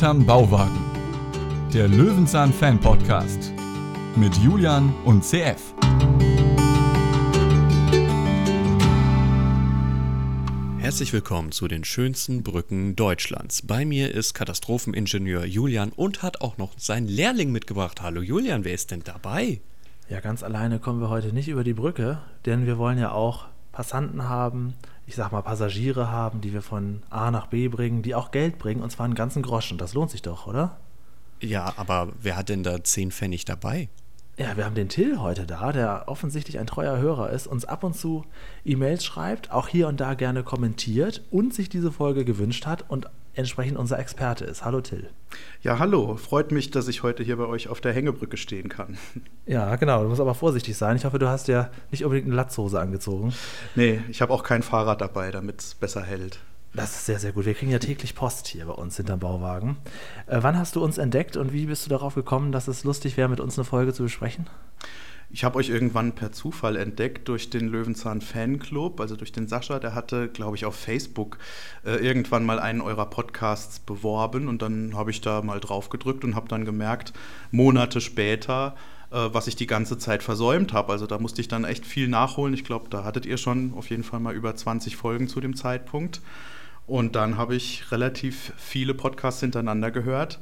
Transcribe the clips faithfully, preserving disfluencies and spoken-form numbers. Hinterm Bauwagen, der Löwenzahn-Fan-Podcast mit Julian und C F. Herzlich willkommen zu den schönsten Brücken Deutschlands. Bei mir ist Katastropheningenieur Julian und hat auch noch seinen Lehrling mitgebracht. Hallo Julian, wer ist denn dabei? Ja, ganz alleine kommen wir heute nicht über die Brücke, denn wir wollen ja auch Passanten haben, ich sag mal Passagiere haben, die wir von A nach B bringen, die auch Geld bringen, und zwar einen ganzen Groschen. Das lohnt sich doch, oder? Ja, aber wer hat denn da zehn Pfennig dabei? Ja, wir haben den Till heute da, der offensichtlich ein treuer Hörer ist, uns ab und zu E-Mails schreibt, auch hier und da gerne kommentiert und sich diese Folge gewünscht hat und entsprechend unser Experte ist. Hallo Till. Ja, hallo. Freut mich, dass ich heute hier bei euch auf der Hängebrücke stehen kann. Ja, genau. Du musst aber vorsichtig sein. Ich hoffe, du hast ja nicht unbedingt eine Latzhose angezogen. Nee, ich habe auch kein Fahrrad dabei, damit es besser hält. Das ist sehr, sehr gut. Wir kriegen ja täglich Post hier bei uns hinterm Bauwagen. Äh, wann hast du uns entdeckt und wie bist du darauf gekommen, dass es lustig wäre, mit uns eine Folge zu besprechen? Ich habe euch irgendwann per Zufall entdeckt durch den Löwenzahn-Fanclub, also durch den Sascha. Der hatte, glaube ich, auf Facebook äh, irgendwann mal einen eurer Podcasts beworben und dann habe ich da mal drauf gedrückt und habe dann gemerkt, Monate später, äh, was ich die ganze Zeit versäumt habe. Also da musste ich dann echt viel nachholen. Ich glaube, da hattet ihr schon auf jeden Fall mal über zwanzig Folgen zu dem Zeitpunkt. Und dann habe ich relativ viele Podcasts hintereinander gehört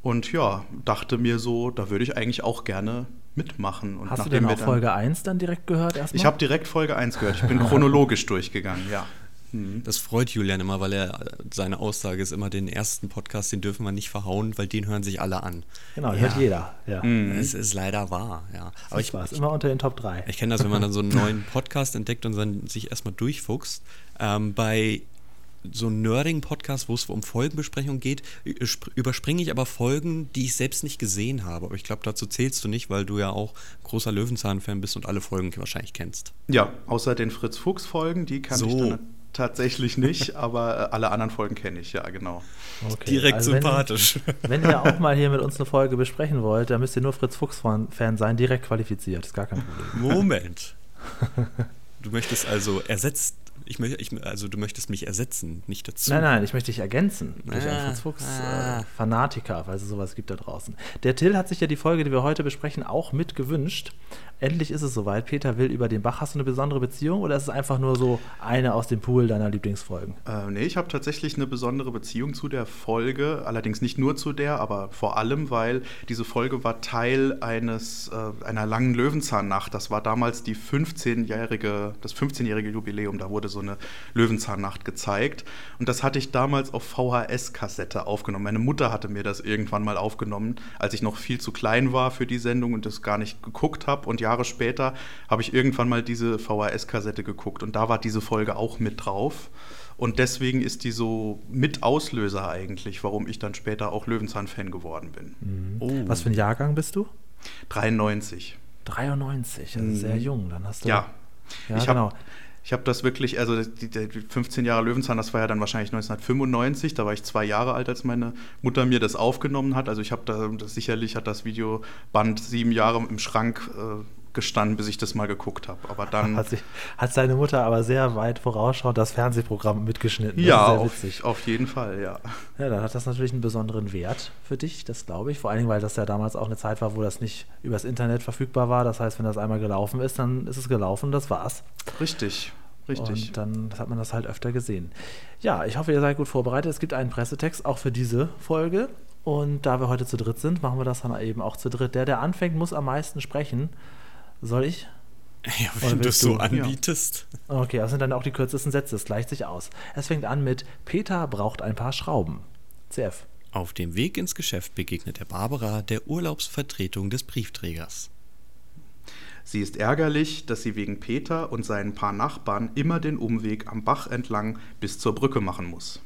und ja, dachte mir so, da würde ich eigentlich auch gerne mitmachen. Und hast du denn auch Folge eins dann direkt gehört erstmal? Ich habe direkt Folge eins gehört. Ich bin chronologisch durchgegangen, ja. Mhm. Das freut Julian immer, weil er seine Aussage ist immer, den ersten Podcast, den dürfen wir nicht verhauen, weil den hören sich alle an. Genau, ja. Hört jeder. Ja. Mhm. Es ist leider wahr, ja. Das Aber ich war es immer unter den Top drei. Ich kenne das, wenn man dann so einen neuen Podcast entdeckt und dann sich erstmal durchfuchst. Ähm, bei so einen nerdigen Podcast, wo es um Folgenbesprechung geht, überspringe ich aber Folgen, die ich selbst nicht gesehen habe. Aber ich glaube, dazu zählst du nicht, weil du ja auch großer Löwenzahn-Fan bist und alle Folgen wahrscheinlich kennst. Ja, außer den Fritz Fuchs-Folgen, die kann so. ich dann tatsächlich nicht, aber alle anderen Folgen kenne ich, ja, genau. Okay. Direkt also sympathisch. Wenn, wenn ihr auch mal hier mit uns eine Folge besprechen wollt, dann müsst ihr nur Fritz Fuchs-Fan sein, direkt qualifiziert, ist gar kein Problem. Moment. Du möchtest also ersetzt Ich möchte, ich, also du möchtest mich ersetzen, nicht dazu. Nein, nein, ich möchte dich ergänzen durch ah, einen Fritz Fuchs-Fanatiker, ah. äh, weil es sowas gibt da draußen. Der Till hat sich ja die Folge, die wir heute besprechen, auch mitgewünscht. Endlich ist es soweit. Peter will über den Bach. Hast du eine besondere Beziehung oder ist es einfach nur so eine aus dem Pool deiner Lieblingsfolgen? Äh, nee, ich habe tatsächlich eine besondere Beziehung zu der Folge. Allerdings nicht nur zu der, aber vor allem, weil diese Folge war Teil eines äh, einer langen Löwenzahnnacht. Das war damals die fünfzehnjährige, das fünfzehnjährige Jubiläum. Da wurde so eine Löwenzahnnacht gezeigt. Und das hatte ich damals auf V H S-Kassette aufgenommen. Meine Mutter hatte mir das irgendwann mal aufgenommen, als ich noch viel zu klein war für die Sendung und das gar nicht geguckt habe. Und Jahre später habe ich irgendwann mal diese V H S-Kassette geguckt. Und da war diese Folge auch mit drauf. Und deswegen ist die so mit Auslöser eigentlich, warum ich dann später auch Löwenzahn-Fan geworden bin. Mhm. Oh. Was für ein Jahrgang bist du? dreiundneunzig. dreiundneunzig, also mhm. sehr jung. Dann hast du ja, ja ich genau. Hab, Ich habe das wirklich, also die, die fünfzehn Jahre Löwenzahn, das war ja dann wahrscheinlich neunzehnhundertfünfundneunzig, da war ich zwei Jahre alt, als meine Mutter mir das aufgenommen hat. Also ich habe da, das sicherlich hat das Videoband sieben Jahre im Schrank äh, gestanden, bis ich das mal geguckt habe. Aber dann hat, sie, hat seine Mutter aber sehr weit vorausschauend das Fernsehprogramm mitgeschnitten. Ja, das ist sehr witzig. Auf, auf jeden Fall, ja. Ja, dann hat das natürlich einen besonderen Wert für dich, das glaube ich. Vor allen Dingen, weil das ja damals auch eine Zeit war, wo das nicht übers Internet verfügbar war. Das heißt, wenn das einmal gelaufen ist, dann ist es gelaufen, das war's. Richtig. Richtig. Und dann hat man das halt öfter gesehen. Ja, ich hoffe, ihr seid gut vorbereitet. Es gibt einen Pressetext auch für diese Folge. Und da wir heute zu dritt sind, machen wir das dann eben auch zu dritt. Der, der anfängt, muss am meisten sprechen. Soll ich? Ja, wenn du es so anbietest. Ja. Okay, das sind dann auch die kürzesten Sätze. Es gleicht sich aus. Es fängt an mit Peter braucht ein paar Schrauben. C F. Auf dem Weg ins Geschäft begegnet er Barbara, der Urlaubsvertretung des Briefträgers. Sie ist ärgerlich, dass sie wegen Peter und seinen paar Nachbarn immer den Umweg am Bach entlang bis zur Brücke machen muss.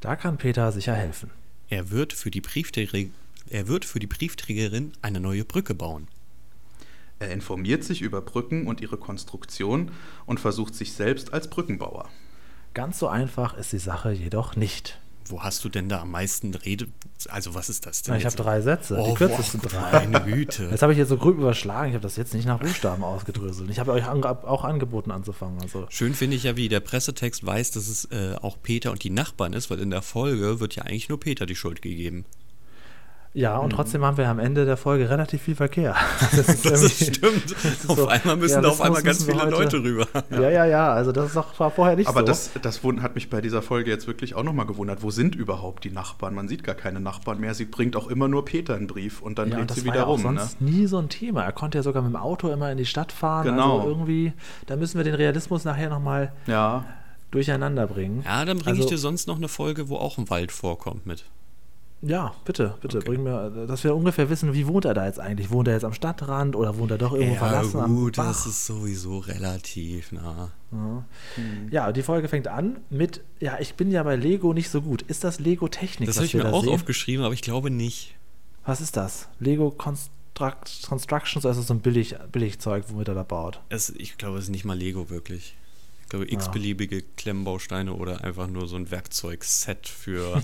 Da kann Peter sicher helfen. Er wird für die Briefträger, er wird für die Briefträgerin eine neue Brücke bauen. Er informiert sich über Brücken und ihre Konstruktion und versucht sich selbst als Brückenbauer. Ganz so einfach ist die Sache jedoch nicht. Wo hast du denn da am meisten Rede? Also was ist das denn? Na, ich habe drei Sätze, oh, die kürzesten wow, drei. Meine Güte. Jetzt habe ich jetzt so grob überschlagen, ich habe das jetzt nicht nach Buchstaben ausgedröselt. Ich habe euch an, auch angeboten anzufangen. Also. Schön finde ich ja, wie der Pressetext weiß, dass es äh, auch Peter und die Nachbarn ist, weil in der Folge wird ja eigentlich nur Peter die Schuld gegeben. Ja, und mhm. trotzdem haben wir am Ende der Folge relativ viel Verkehr. Das, ist das ist stimmt. Das ist auf so, einmal müssen ja, da auf einmal ganz viele heute, Leute rüber. Ja. ja, ja, ja. Also das ist auch, war vorher nicht Aber so. Aber das, das hat mich bei dieser Folge jetzt wirklich auch nochmal gewundert. Wo sind überhaupt die Nachbarn? Man sieht gar keine Nachbarn mehr. Sie bringt auch immer nur Peter einen Brief und dann ja, dreht und sie wieder rum. Ja, das war sonst ne? nie so ein Thema. Er konnte ja sogar mit dem Auto immer in die Stadt fahren. Genau. Also irgendwie, da müssen wir den Realismus nachher nochmal ja. durcheinander bringen. Ja, dann bringe also, ich dir sonst noch eine Folge, wo auch ein Wald vorkommt mit. Ja, bitte, bitte, okay. bring mir, dass wir ungefähr wissen, wie wohnt er da jetzt eigentlich? Wohnt er jetzt am Stadtrand oder wohnt er doch irgendwo ja, verlassen? Ja gut, am Bach? Das ist sowieso relativ nah. Ja. Hm. ja, die Folge fängt an mit, ja, ich bin ja bei Lego nicht so gut. Ist das Lego-Technik? Das habe ich mir da auch sehen? aufgeschrieben, aber ich glaube nicht. Was ist das? Lego Construct, Constructions, also so ein billig, Billigzeug, womit er da baut. Es, ich glaube, es ist nicht mal Lego wirklich. Ich glaube, x-beliebige ja. Klemmbausteine oder einfach nur so ein Werkzeugset für...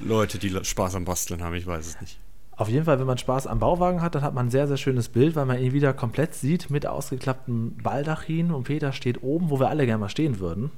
Leute, die Spaß am Basteln haben, ich weiß es nicht. Auf jeden Fall, wenn man Spaß am Bauwagen hat, dann hat man ein sehr, sehr schönes Bild, weil man ihn wieder komplett sieht mit ausgeklapptem Baldachin und Peter steht oben, wo wir alle gerne mal stehen würden.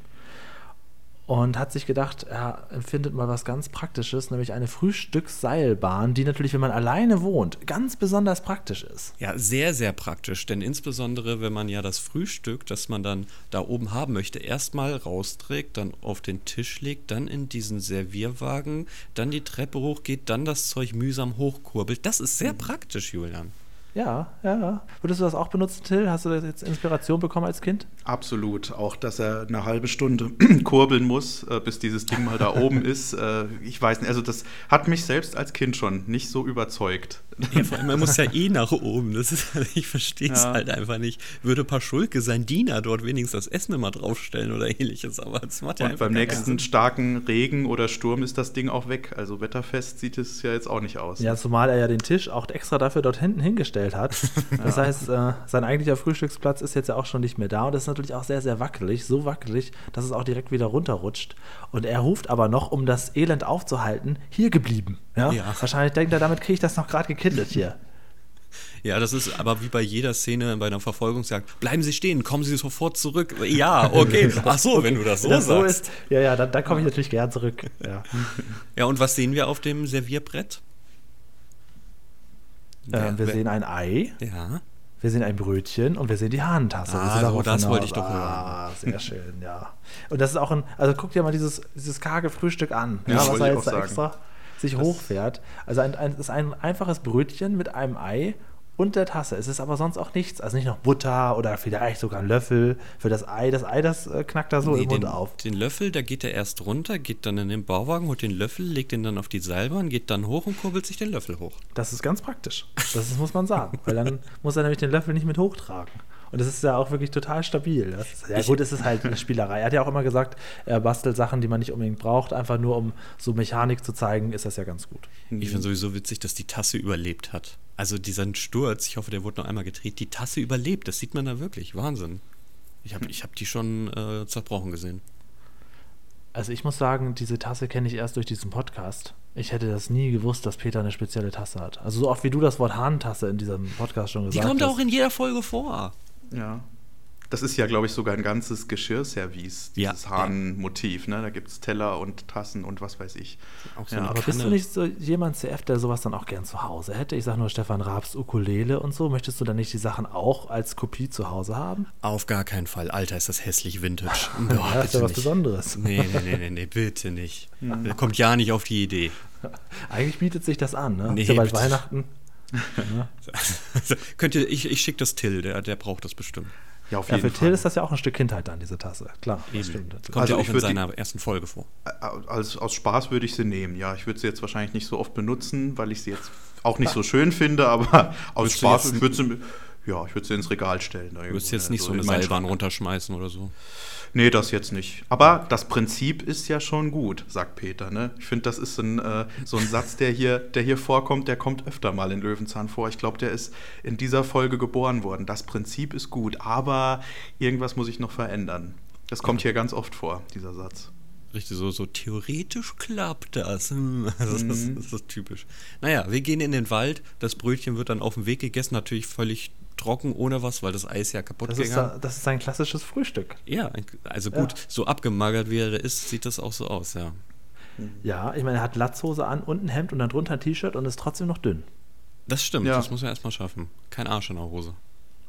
Und hat sich gedacht, er empfindet mal was ganz Praktisches, nämlich eine Frühstücksseilbahn, die natürlich, wenn man alleine wohnt, ganz besonders praktisch ist. Ja, sehr, sehr praktisch, denn insbesondere, wenn man ja das Frühstück, das man dann da oben haben möchte, erstmal rausträgt, dann auf den Tisch legt, dann in diesen Servierwagen, dann die Treppe hochgeht, dann das Zeug mühsam hochkurbelt. Das ist sehr mhm. praktisch, Julian. Ja, ja. Würdest du das auch benutzen, Till? Hast du jetzt Inspiration bekommen als Kind? Absolut. Auch, dass er eine halbe Stunde kurbeln muss, bis dieses Ding mal da oben ist. Ich weiß nicht, also das hat mich selbst als Kind schon nicht so überzeugt. Ja, vor allem, man muss ja eh nach oben. Das ist, ich verstehe es ja. halt einfach nicht. Würde Paschulke sein Diener dort wenigstens das Essen immer draufstellen oder ähnliches, aber das macht ja einfach Und beim nächsten Sinn. starken Regen oder Sturm ist das Ding auch weg. Also wetterfest sieht es ja jetzt auch nicht aus. Ja, zumal er ja den Tisch auch extra dafür dort hinten hingestellt hat. Das ja. heißt, äh, sein eigentlicher Frühstücksplatz ist jetzt ja auch schon nicht mehr da und das ist natürlich auch sehr, sehr wackelig. So wackelig, dass es auch direkt wieder runterrutscht. Und er ruft aber noch, um das Elend aufzuhalten, hier geblieben. Ja? Ja. Wahrscheinlich denkt er, damit kriege ich das noch gerade gekriegt. Hier. Ja, das ist aber wie bei jeder Szene bei einer Verfolgungsjagd. Bleiben Sie stehen, kommen Sie sofort zurück. Ja, okay. Ach so, wenn du das so das sagst. So ist, ja, ja, dann, dann komme ich natürlich gern zurück. Ja. ja, und was sehen wir auf dem Servierbrett? Äh, wir sehen ein Ei. Ja. Wir sehen ein Brötchen und wir sehen die Hahnentasse. Ah, so, das wollte ich doch hören. Ah, sehr schön, ja. Und das ist auch ein, also guck dir mal dieses, dieses karge Frühstück an. Ja, ja, was war jetzt da extra? Sich das hochfährt. Also ein, ein, ist ein einfaches Brötchen mit einem Ei und der Tasse. Es ist aber sonst auch nichts. Also nicht noch Butter oder vielleicht sogar ein Löffel für das Ei. Das Ei, das knackt da so nee, im Mund den, auf. Den Löffel, da geht er erst runter, geht dann in den Bauwagen, holt den Löffel, legt ihn dann auf die Seilbahn, geht dann hoch und kurbelt sich den Löffel hoch. Das ist ganz praktisch. Das muss man sagen. Weil dann muss er nämlich den Löffel nicht mit hochtragen. Und das ist ja auch wirklich total stabil. Das ist, ja gut, es ist halt eine Spielerei. Er hat ja auch immer gesagt, er bastelt Sachen, die man nicht unbedingt braucht. Einfach nur, um so Mechanik zu zeigen, ist das ja ganz gut. Ich finde sowieso witzig, dass die Tasse überlebt hat. Also diesen Sturz, ich hoffe, der wurde noch einmal gedreht. Die Tasse überlebt, das sieht man da wirklich. Wahnsinn. Ich habe ich hab die schon äh, zerbrochen gesehen. Also ich muss sagen, diese Tasse kenne ich erst durch diesen Podcast. Ich hätte das nie gewusst, dass Peter eine spezielle Tasse hat. Also so oft, wie du das Wort Hahnentasse in diesem Podcast schon gesagt hast. Die kommt auch in jeder Folge vor. Ja. Das ist ja, glaube ich, sogar ein ganzes Geschirrservice, dieses ja, Hahnenmotiv. Ne? Da gibt es Teller und Tassen und was weiß ich. Auch so ja, aber Kanne. Bist du nicht so jemand, C F, der sowas dann auch gern zu Hause hätte? Ich sage nur Stefan Raabs Ukulele und so. Möchtest du dann nicht die Sachen auch als Kopie zu Hause haben? Auf gar keinen Fall. Alter, ist das hässlich Vintage. Boah, ja, das ist ja was nicht. Besonderes. Nee, nee, nee, nee, nee, bitte nicht. Da kommt ja nicht auf die Idee. Eigentlich bietet sich das an, ne? Nee, ist ja bald Weihnachten. Ja. Also, könnt ihr, ich ich schicke das Till, der, der braucht das bestimmt. Ja, auf jeden ja, für Fall. Till ist das ja auch ein Stück Kindheit dann, diese Tasse. Klar, das stimmt. Kommt also ja auch in seiner die, ersten Folge vor. Als, aus Spaß würde ich sie nehmen, ja. Ich würde sie jetzt wahrscheinlich nicht so oft benutzen, weil ich sie jetzt auch nicht so schön finde, aber aus Willst Spaß würde sie... Ja, ich würde sie ins Regal stellen. Du würdest jetzt nicht so, so eine Seilbahn runterschmeißen oder so? Nee, das jetzt nicht. Aber das Prinzip ist ja schon gut, sagt Peter. Ne? Ich finde, das ist ein, äh, so ein Satz, der hier, der hier vorkommt, der kommt öfter mal in Löwenzahn vor. Ich glaube, der ist in dieser Folge geboren worden. Das Prinzip ist gut, aber irgendwas muss ich noch verändern. Das kommt hier ganz oft vor, dieser Satz. Richtig, so, so theoretisch klappt das. Also das, mhm. das ist das typisch. Naja, wir gehen in den Wald. Das Brötchen wird dann auf dem Weg gegessen. Natürlich völlig trocken, ohne was, weil das Eis ja kaputt gegangen ist. Da, das ist ein klassisches Frühstück. Ja, also gut, ja. so abgemagert wie er ist, sieht das auch so aus, ja. Mhm. Ja, ich meine, er hat Latzhose an und ein Hemd und dann drunter ein T-Shirt und ist trotzdem noch dünn. Das stimmt, ja. Das muss er erstmal schaffen. Kein Arsch in der Hose.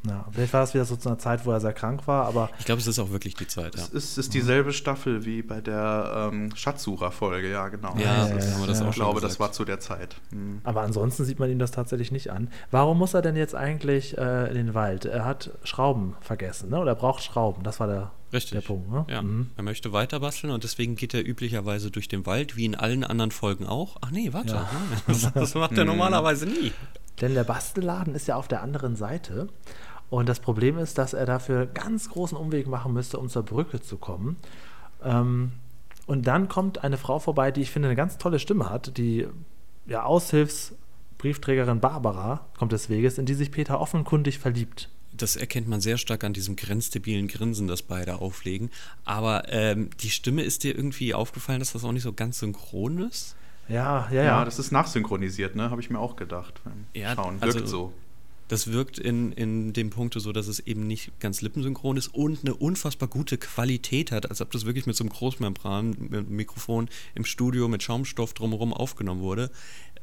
Ja, vielleicht war das wieder so zu einer Zeit, wo er sehr krank war, aber... Ich glaube, es ist auch wirklich die Zeit, ja. Es ist, ist dieselbe Staffel wie bei der ähm, Schatzsucher-Folge, ja, genau. Ja, ja, das ja, haben wir das ja. auch ich schon glaube, gesagt. Das war zu der Zeit. Mhm. Aber ansonsten sieht man ihm das tatsächlich nicht an. Warum muss er denn jetzt eigentlich äh, in den Wald? Er hat Schrauben vergessen, ne? Oder er braucht Schrauben, das war der... Richtig. Der Punkt, ne? Ja. Mhm. Er möchte weiter basteln und deswegen geht er üblicherweise durch den Wald, wie in allen anderen Folgen auch. Ach nee, warte. Ja. Das, das macht er normalerweise nie. Denn der Bastelladen ist ja auf der anderen Seite. Und das Problem ist, dass er dafür ganz großen Umweg machen müsste, um zur Brücke zu kommen. Ähm, und dann kommt eine Frau vorbei, die ich finde eine ganz tolle Stimme hat, die ja, Aushilfsbriefträgerin Barbara kommt des Weges, in die sich Peter offenkundig verliebt. Das erkennt man sehr stark an diesem grenzdebilen Grinsen, das beide auflegen. Aber ähm, die Stimme, ist dir irgendwie aufgefallen, dass das auch nicht so ganz synchron ist? Ja, ja, ja. Ja, das ist nachsynchronisiert, ne? Habe ich mir auch gedacht. Ja, Schauen, wirkt also, so. Das wirkt in, in dem Punkt so, dass es eben nicht ganz lippensynchron ist und eine unfassbar gute Qualität hat, als ob das wirklich mit so einem Großmembran-Mikrofon im Studio mit Schaumstoff drumherum aufgenommen wurde.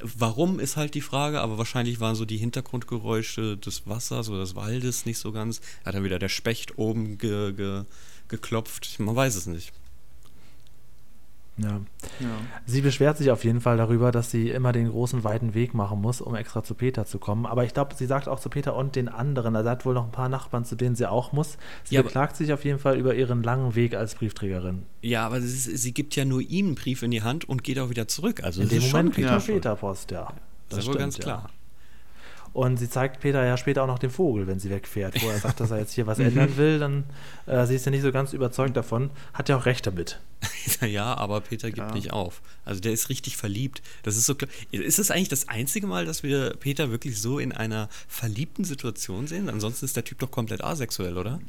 Warum ist halt die Frage, aber wahrscheinlich waren so die Hintergrundgeräusche des Wassers oder des Waldes nicht so ganz. Hat dann wieder der Specht oben ge, ge, geklopft, man weiß es nicht. Ja. ja. Sie beschwert sich auf jeden Fall darüber, dass sie immer den großen, weiten Weg machen muss, um extra zu Peter zu kommen. Aber ich glaube, sie sagt auch zu Peter und den anderen, also hat wohl noch ein paar Nachbarn, zu denen sie auch muss. Sie ja, beklagt sich auf jeden Fall über ihren langen Weg als Briefträgerin. Ja, aber ist, sie gibt ja nur ihm einen Brief in die Hand und geht auch wieder zurück. Also in dem Moment kriegt er Peter-Post, ja. Das, das ist wohl ganz klar. Ja. Und sie zeigt Peter ja später auch noch den Vogel, wenn sie wegfährt, wo er sagt, dass er jetzt hier was ändern will, dann äh, sie ist ja nicht so ganz überzeugt davon, hat ja auch recht damit. Ja, aber Peter gibt ja. nicht auf. Also der ist richtig verliebt. Das ist so klar. Ist das eigentlich das einzige Mal, dass wir Peter wirklich so in einer verliebten Situation sehen? Ansonsten ist der Typ doch komplett asexuell, oder?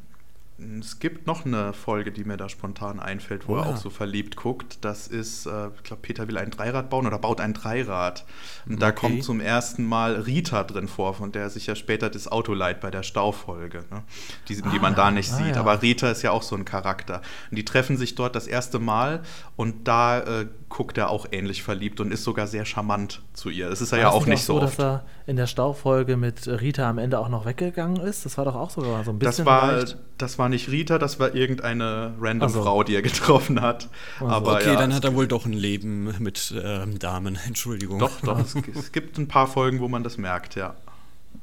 Es gibt noch eine Folge, die mir da spontan einfällt, wo oh, er auch ja. so verliebt guckt. Das ist, äh, ich glaube, Peter will ein Dreirad bauen oder baut ein Dreirad. Und okay. da kommt zum ersten Mal Rita drin vor, von der sich ja später das Auto leiht bei der Staufolge, ne? die, die ah, man da nicht ah, sieht. Ja. Aber Rita ist ja auch so ein Charakter. Und die treffen sich dort das erste Mal und da äh, guckt er auch ähnlich verliebt und ist sogar sehr charmant zu ihr. Das ist er ja, ja auch nicht auch so, so oft. Dass er in der Staufolge mit Rita am Ende auch noch weggegangen ist? Das war doch auch sogar so ein bisschen das war, leicht. Das war nicht Rita, das war irgendeine random also. Frau, die er getroffen hat. Also. Aber, okay, ja, dann hat er wohl doch ein Leben mit ähm, Damen, Entschuldigung. Doch, doch, es, es gibt ein paar Folgen, wo man das merkt, ja.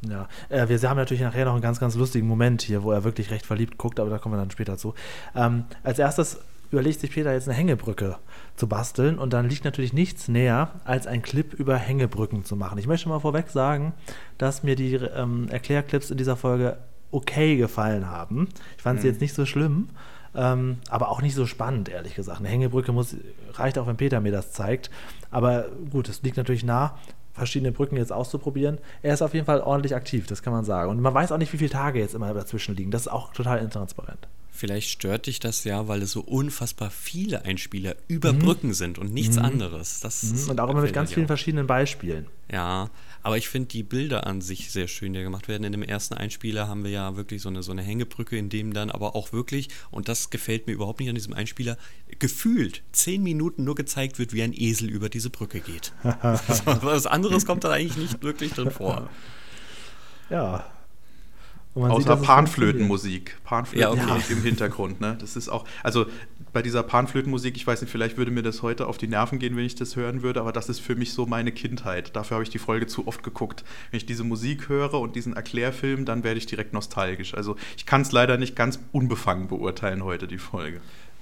Ja, äh, wir haben natürlich nachher noch einen ganz, ganz lustigen Moment hier, wo er wirklich recht verliebt guckt, aber da kommen wir dann später zu. Ähm, als erstes überlegt sich Peter jetzt eine Hängebrücke zu basteln und dann liegt natürlich nichts näher, als einen Clip über Hängebrücken zu machen. Ich möchte mal vorweg sagen, dass mir die ähm, Erklärclips in dieser Folge okay gefallen haben. Ich fand mhm. sie jetzt nicht so schlimm, ähm, aber auch nicht so spannend, ehrlich gesagt. Eine Hängebrücke muss, reicht auch, wenn Peter mir das zeigt. Aber gut, es liegt natürlich nah, verschiedene Brücken jetzt auszuprobieren. Er ist auf jeden Fall ordentlich aktiv, das kann man sagen. Und man weiß auch nicht, wie viele Tage jetzt immer dazwischen liegen. Das ist auch total intransparent. Vielleicht stört dich das ja, weil es so unfassbar viele Einspieler über mhm. Brücken sind und nichts mhm. anderes. Das mhm. ist und auch immer mit ganz vielen auch. verschiedenen Beispielen. Ja, aber ich finde die Bilder an sich sehr schön, die gemacht werden. In dem ersten Einspieler haben wir ja wirklich so eine, so eine Hängebrücke, in dem dann aber auch wirklich, und das gefällt mir überhaupt nicht an diesem Einspieler, gefühlt zehn Minuten nur gezeigt wird, wie ein Esel über diese Brücke geht. Was anderes kommt da eigentlich nicht wirklich drin vor. Ja, außer Panflötenmusik. Panflötenmusik ja, okay. im Hintergrund, ne? Das ist auch, also bei dieser Panflötenmusik, ich weiß nicht, vielleicht würde mir das heute auf die Nerven gehen, wenn ich das hören würde, aber das ist für mich so meine Kindheit. Dafür habe ich die Folge zu oft geguckt. Wenn ich diese Musik höre und diesen Erklärfilm, dann werde ich direkt nostalgisch. Also ich kann es leider nicht ganz unbefangen beurteilen heute, die Folge.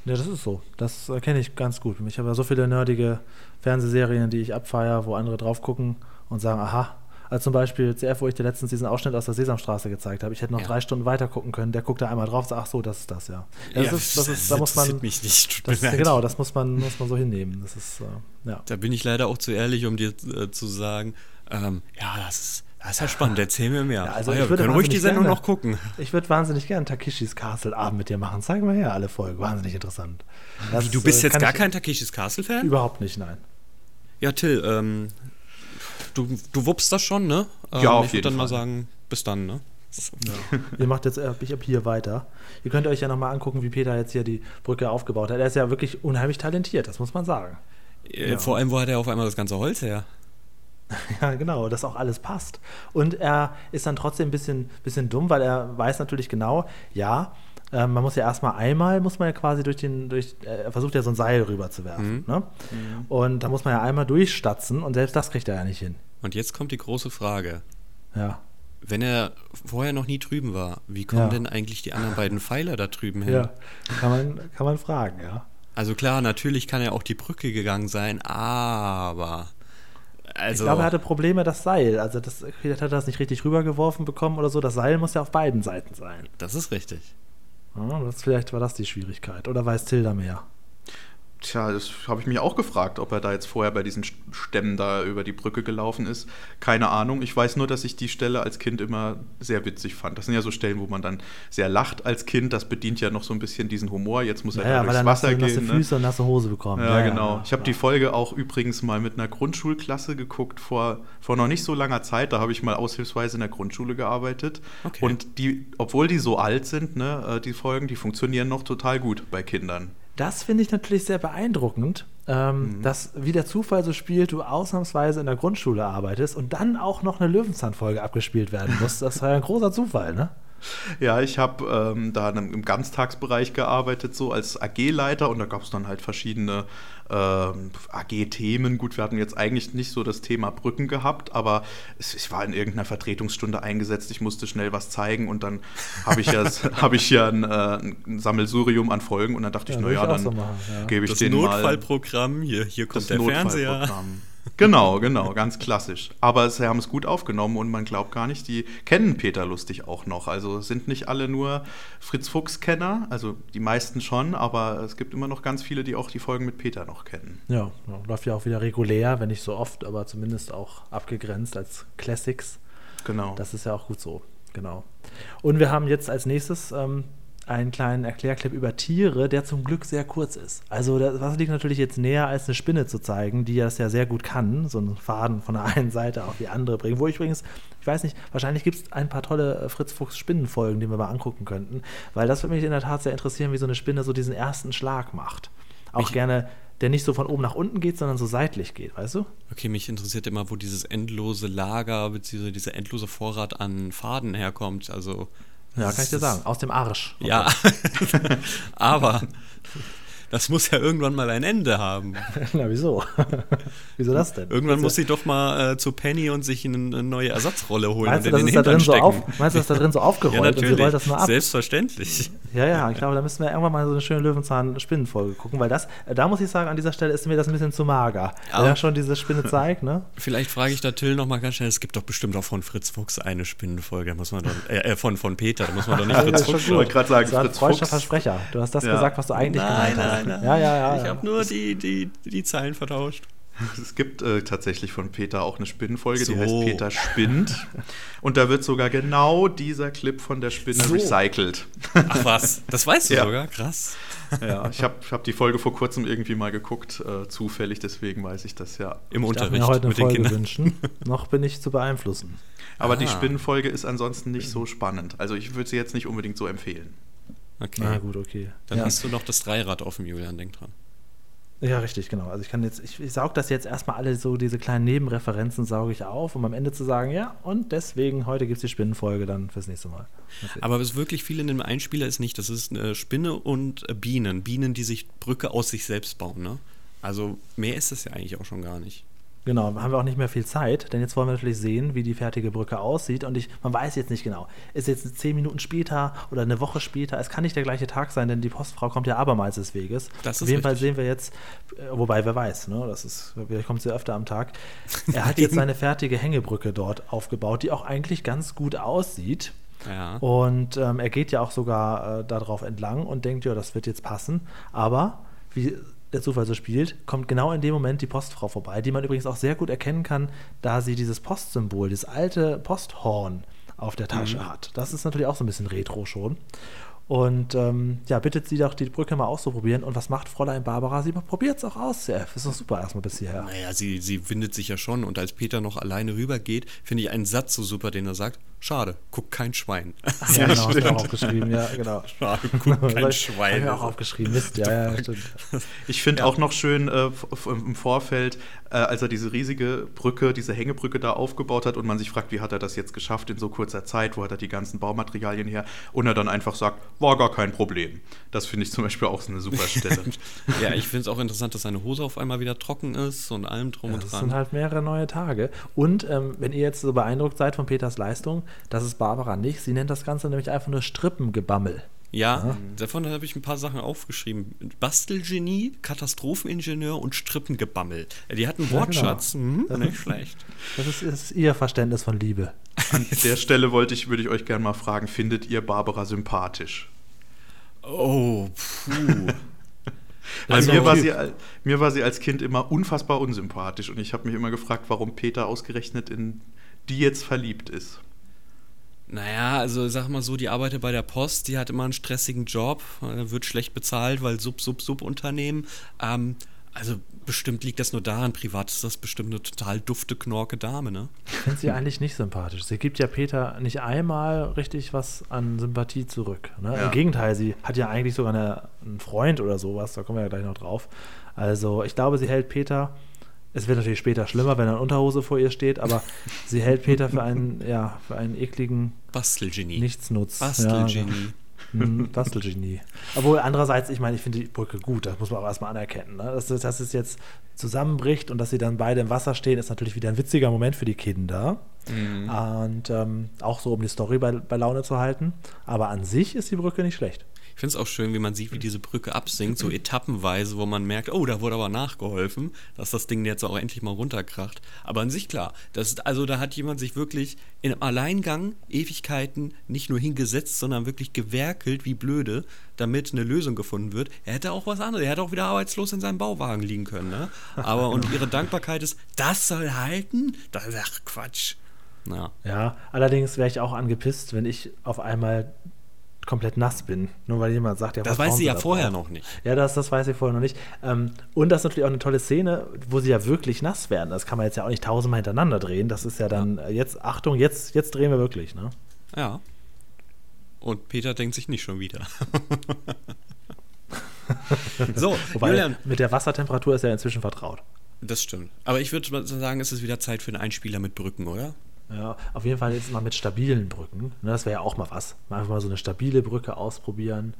Ja, das ist so. Das kenne ich ganz gut. Ich habe ja so viele nerdige Fernsehserien, die ich abfeiere, wo andere drauf gucken und sagen, aha. Also zum Beispiel C F, wo ich dir letztens diesen Ausschnitt aus der Sesamstraße gezeigt habe. Ich hätte noch ja. drei Stunden weiter gucken können. Der guckt da einmal drauf und sagt, ach so, das ist das, ja. Das, ja, ist, das, ist, da muss man, das interessiert mich nicht. Das, genau, das muss man, muss man so hinnehmen. Das ist, äh, ja. Da bin ich leider auch zu ehrlich, um dir äh, zu sagen, ähm, ja, das ist, das ist ja spannend, erzähl mir mehr. Ja, also ja, ich würde wir können ruhig die Sendung gerne, noch gucken. Ich würde wahnsinnig gerne Takeshi's Castle Abend mit dir machen. Zeig mal her, alle Folgen. Wahnsinnig interessant. Das, du bist äh, jetzt gar ich, kein Takeshi's Castle-Fan? Überhaupt nicht, nein. Ja, Till, ähm... Du, du wuppst das schon, ne? Ja, ähm, auf jeden Fall. Ich würde dann mal sagen, bis dann, ne? Ja. Ihr macht jetzt ab hier weiter. Ihr könnt euch ja nochmal angucken, wie Peter jetzt hier die Brücke aufgebaut hat. Er ist ja wirklich unheimlich talentiert, das muss man sagen. Ja. Vor allem, wo hat er auf einmal das ganze Holz her? Ja, genau, dass auch alles passt. Und er ist dann trotzdem ein bisschen, bisschen dumm, weil er weiß natürlich genau, ja, äh, man muss ja erstmal einmal, muss man ja quasi durch den, durch, er äh, versucht ja so ein Seil rüber zu werfen. Mhm. Ne? Mhm. Und da muss man ja einmal durchstatzen und selbst das kriegt er ja nicht hin. Und jetzt kommt die große Frage. Ja. Wenn er vorher noch nie drüben war, wie kommen ja. denn eigentlich die anderen beiden Pfeiler da drüben hin? Ja, kann man, kann man fragen, ja. Also klar, natürlich kann er auch die Brücke gegangen sein, aber... Also, ich glaube, er hatte Probleme, das Seil. Also das, vielleicht hat er das nicht richtig rübergeworfen bekommen oder so. Das Seil muss ja auf beiden Seiten sein. Das ist richtig. Ja, das, vielleicht war das die Schwierigkeit. Oder weiß Tilda mehr? Tja, das habe ich mich auch gefragt, ob er da jetzt vorher bei diesen Stämmen da über die Brücke gelaufen ist. Keine Ahnung. Ich weiß nur, dass ich die Stelle als Kind immer sehr witzig fand. Das sind ja so Stellen, wo man dann sehr lacht als Kind. Das bedient ja noch so ein bisschen diesen Humor. Jetzt muss er ja, ja, durchs dann Wasser nasse, gehen. Ja, weil er nasse Füße ne? und nasse Hose bekommen. Ja, ja genau. Ja, ja, ich habe ja. die Folge auch übrigens mal mit einer Grundschulklasse geguckt, vor, vor noch nicht so langer Zeit. Da habe ich mal aushilfsweise in der Grundschule gearbeitet. Okay. Und die, obwohl die so alt sind, ne, die Folgen, die funktionieren noch total gut bei Kindern. Das finde ich natürlich sehr beeindruckend, ähm, mhm. dass, wie der Zufall so spielt, du ausnahmsweise in der Grundschule arbeitest und dann auch noch eine Löwenzahn-Folge abgespielt werden muss. Das war ja ein großer Zufall, ne? Ja, ich habe ähm, da im Ganztagsbereich gearbeitet, so als A G-Leiter und da gab es dann halt verschiedene ähm, A G-Themen. Gut, wir hatten jetzt eigentlich nicht so das Thema Brücken gehabt, aber es, ich war in irgendeiner Vertretungsstunde eingesetzt, ich musste schnell was zeigen und dann habe ich ja, hab ich ja ein, äh, ein Sammelsurium an Folgen und dann dachte ja, ich, naja, dann so ja. gebe ich das denen mal... Das Notfallprogramm, hier, hier kommt der Fernseher. Genau, genau, ganz klassisch. Aber sie haben es gut aufgenommen und man glaubt gar nicht, die kennen Peter Lustig auch noch. Also sind nicht alle nur Fritz Fuchs-Kenner, also die meisten schon, aber es gibt immer noch ganz viele, die auch die Folgen mit Peter noch kennen. Ja, läuft ja auch wieder regulär, wenn nicht so oft, aber zumindest auch abgegrenzt als Classics. Genau. Das ist ja auch gut so, genau. Und wir haben jetzt als nächstes... Ähm, einen kleinen Erklärclip über Tiere, der zum Glück sehr kurz ist. Also das, was liegt natürlich jetzt näher, als eine Spinne zu zeigen, die das ja sehr gut kann, so einen Faden von der einen Seite auf die andere bringen. Wo ich übrigens, ich weiß nicht, wahrscheinlich gibt es ein paar tolle Fritz-Fuchs-Spinnenfolgen, die wir mal angucken könnten, weil das würde mich in der Tat sehr interessieren, wie so eine Spinne so diesen ersten Schlag macht. Auch mich gerne, der nicht so von oben nach unten geht, sondern so seitlich geht, weißt du? Okay, mich interessiert immer, wo dieses endlose Lager bzw. dieser endlose Vorrat an Faden herkommt, also... Ja, kann ich dir sagen. Aus dem Arsch. Okay. Ja, aber das muss ja irgendwann mal ein Ende haben. Na, wieso? Wieso das denn? Irgendwann das muss ja sie doch mal äh, zu Penny und sich eine neue Ersatzrolle holen und in den Hintern stecken. So auf, meinst du, das ist da drin so aufgerollt? Ja, natürlich. Und sie rollt das mal ab? Selbstverständlich. Ja, ja, ich glaube, da müssen wir irgendwann mal so eine schöne Löwenzahn-Spinnenfolge gucken, weil das, da muss ich sagen, an dieser Stelle ist mir das ein bisschen zu mager. Ja. Wenn er schon diese Spinne zeigt, ne? Vielleicht frage ich da Till nochmal ganz schnell, es gibt doch bestimmt auch von Fritz Fuchs eine Spinnenfolge, da muss man doch, äh, von, von Peter, da muss man doch nicht Fritz Fuchs. Ich wollte gerade sagen, das war ein falscher Versprecher. Du hast das ja. gesagt, was du eigentlich Nein. gemeint hast. Nein, ja, ja, ja, ich ja. habe nur die, die, die Zeilen vertauscht. Es gibt äh, tatsächlich von Peter auch eine Spinnenfolge, so. Die heißt Peter spinnt. Und da wird sogar genau dieser Clip von der Spinne so. recycelt. Ach was, das weißt du ja. sogar, krass. Ja, ich habe hab die Folge vor kurzem irgendwie mal geguckt, äh, zufällig, deswegen weiß ich das ja. Im ich Unterricht mir heute eine mit Folge den Kindern wünschen. Noch bin ich zu beeinflussen. Aber ah. die Spinnenfolge ist ansonsten nicht so spannend. Also ich würde sie jetzt nicht unbedingt so empfehlen. Okay. Ah, gut, okay. Dann ja. hast du noch das Dreirad offen, Julian, denk dran. Ja, richtig, genau. Also ich kann jetzt, ich, ich sauge das jetzt erstmal alle so, diese kleinen Nebenreferenzen sauge ich auf, um am Ende zu sagen, ja, und deswegen, heute gibt es die Spinnenfolge dann fürs nächste Mal. Okay. Aber was wirklich viel in dem Einspieler ist nicht, das ist eine Spinne und Bienen. Bienen, die sich Brücke aus sich selbst bauen, ne? Also mehr ist das ja eigentlich auch schon gar nicht. Genau, haben wir auch nicht mehr viel Zeit, denn jetzt wollen wir natürlich sehen, wie die fertige Brücke aussieht und ich, man weiß jetzt nicht genau, ist jetzt zehn Minuten später oder eine Woche später, es kann nicht der gleiche Tag sein, denn die Postfrau kommt ja abermals des Weges. Das ist Auf jeden richtig. Fall sehen wir jetzt, wobei wer weiß, ne, das ist, vielleicht kommt sie ja öfter am Tag, er hat jetzt seine fertige Hängebrücke dort aufgebaut, die auch eigentlich ganz gut aussieht. Ja. Und ähm, er geht ja auch sogar äh, darauf entlang und denkt, ja, das wird jetzt passen, aber wie der Zufall so spielt, kommt genau in dem Moment die Postfrau vorbei, die man übrigens auch sehr gut erkennen kann, da sie dieses Postsymbol, das alte Posthorn auf der Tasche mhm. hat. Das ist natürlich auch so ein bisschen retro schon. Und ähm, ja, bittet sie doch, die Brücke mal auszuprobieren. Und was macht Fräulein Barbara? Sie probiert es auch aus, C F. Ist doch super erstmal bis hierher. Naja, sie, sie windet sich ja schon. Und als Peter noch alleine rübergeht, finde ich einen Satz so super, den er sagt, Schade, guckt kein Schwein. Ach, ja, genau, hast du auch aufgeschrieben, ja, genau. Schade, guckt kein Schwein. Hab ich auch aufgeschrieben, Mist, ja, ja, stimmt. Ich finde ja. auch noch schön äh, im Vorfeld, äh, als er diese riesige Brücke, diese Hängebrücke da aufgebaut hat und man sich fragt, wie hat er das jetzt geschafft in so kurzer Zeit, wo hat er die ganzen Baumaterialien her und er dann einfach sagt, war gar kein Problem. Das finde ich zum Beispiel auch so eine super Stelle. Ja, ich finde es auch interessant, dass seine Hose auf einmal wieder trocken ist und allem drum ja, und dran. Das sind halt mehrere neue Tage. Und ähm, wenn ihr jetzt so beeindruckt seid von Peters Leistung, das ist Barbara nicht. Sie nennt das Ganze nämlich einfach nur Strippengebammel. Ja, ja. Davon habe ich ein paar Sachen aufgeschrieben. Bastelgenie, Katastropheningenieur und Strippengebammel. Die hatten Wortschatz. Ja, genau. hm, nicht ist, schlecht. Das ist, ist ihr Verständnis von Liebe. An der Stelle wollte ich, würde ich euch gerne mal fragen, findet ihr Barbara sympathisch? Oh, puh. Also mir, war sie, mir war sie als Kind immer unfassbar unsympathisch und ich habe mich immer gefragt, warum Peter ausgerechnet in die jetzt verliebt ist. Naja, also sag mal so, die arbeitet bei der Post, die hat immer einen stressigen Job, wird schlecht bezahlt, weil Sub-Sub-Sub-Unternehmen. Ähm, also bestimmt liegt das nur daran, privat ist das bestimmt eine total dufte, knorke Dame, ne? Ich finde sie eigentlich nicht sympathisch. Sie gibt ja Peter nicht einmal richtig was an Sympathie zurück. Ne? Ja. Im Gegenteil, sie hat ja eigentlich sogar eine, einen Freund oder sowas, da kommen wir ja gleich noch drauf. Also ich glaube, sie hält Peter... Es wird natürlich später schlimmer, wenn eine Unterhose vor ihr steht, aber sie hält Peter für einen, ja, für einen ekligen Bastelgenie. Nichtsnutz. Bastelgenie. Ja, ja. Bastelgenie. Obwohl, andererseits, ich meine, ich finde die Brücke gut, das muss man aber erstmal anerkennen. Ne? Dass, dass es jetzt zusammenbricht und dass sie dann beide im Wasser stehen, ist natürlich wieder ein witziger Moment für die Kinder. Mhm. Und ähm, auch so, um die Story bei, bei Laune zu halten. Aber an sich ist die Brücke nicht schlecht. Ich finde es auch schön, wie man sieht, wie diese Brücke absinkt, so etappenweise, wo man merkt, oh, da wurde aber nachgeholfen, dass das Ding jetzt auch endlich mal runterkracht. Aber an sich klar, das ist, also da hat jemand sich wirklich im Alleingang Ewigkeiten nicht nur hingesetzt, sondern wirklich gewerkelt wie blöde, damit eine Lösung gefunden wird. Er hätte auch was anderes, er hätte auch wieder arbeitslos in seinem Bauwagen liegen können, ne? Aber und ihre Dankbarkeit ist, das soll halten? Das ist ach, Quatsch. Na. Ja, allerdings wäre ich auch angepisst, wenn ich auf einmal komplett nass bin, nur weil jemand sagt, ja, das weiß sie ja vorher noch nicht. Ja, das, das weiß sie vorher noch nicht. Ähm, und das ist natürlich auch eine tolle Szene, wo sie ja wirklich nass werden. Das kann man jetzt ja auch nicht tausendmal hintereinander drehen. Das ist ja dann, ja. jetzt, Achtung, jetzt, jetzt drehen wir wirklich, ne? Ja. Und Peter denkt sich nicht schon wieder. So, wobei, Julian. Mit der Wassertemperatur ist er inzwischen vertraut. Das stimmt. Aber ich würde sagen, es ist wieder Zeit für einen Einspieler mit Brücken, oder? Ja, auf jeden Fall jetzt mal mit stabilen Brücken. Das wäre ja auch mal was. Einfach mal so eine stabile Brücke ausprobieren,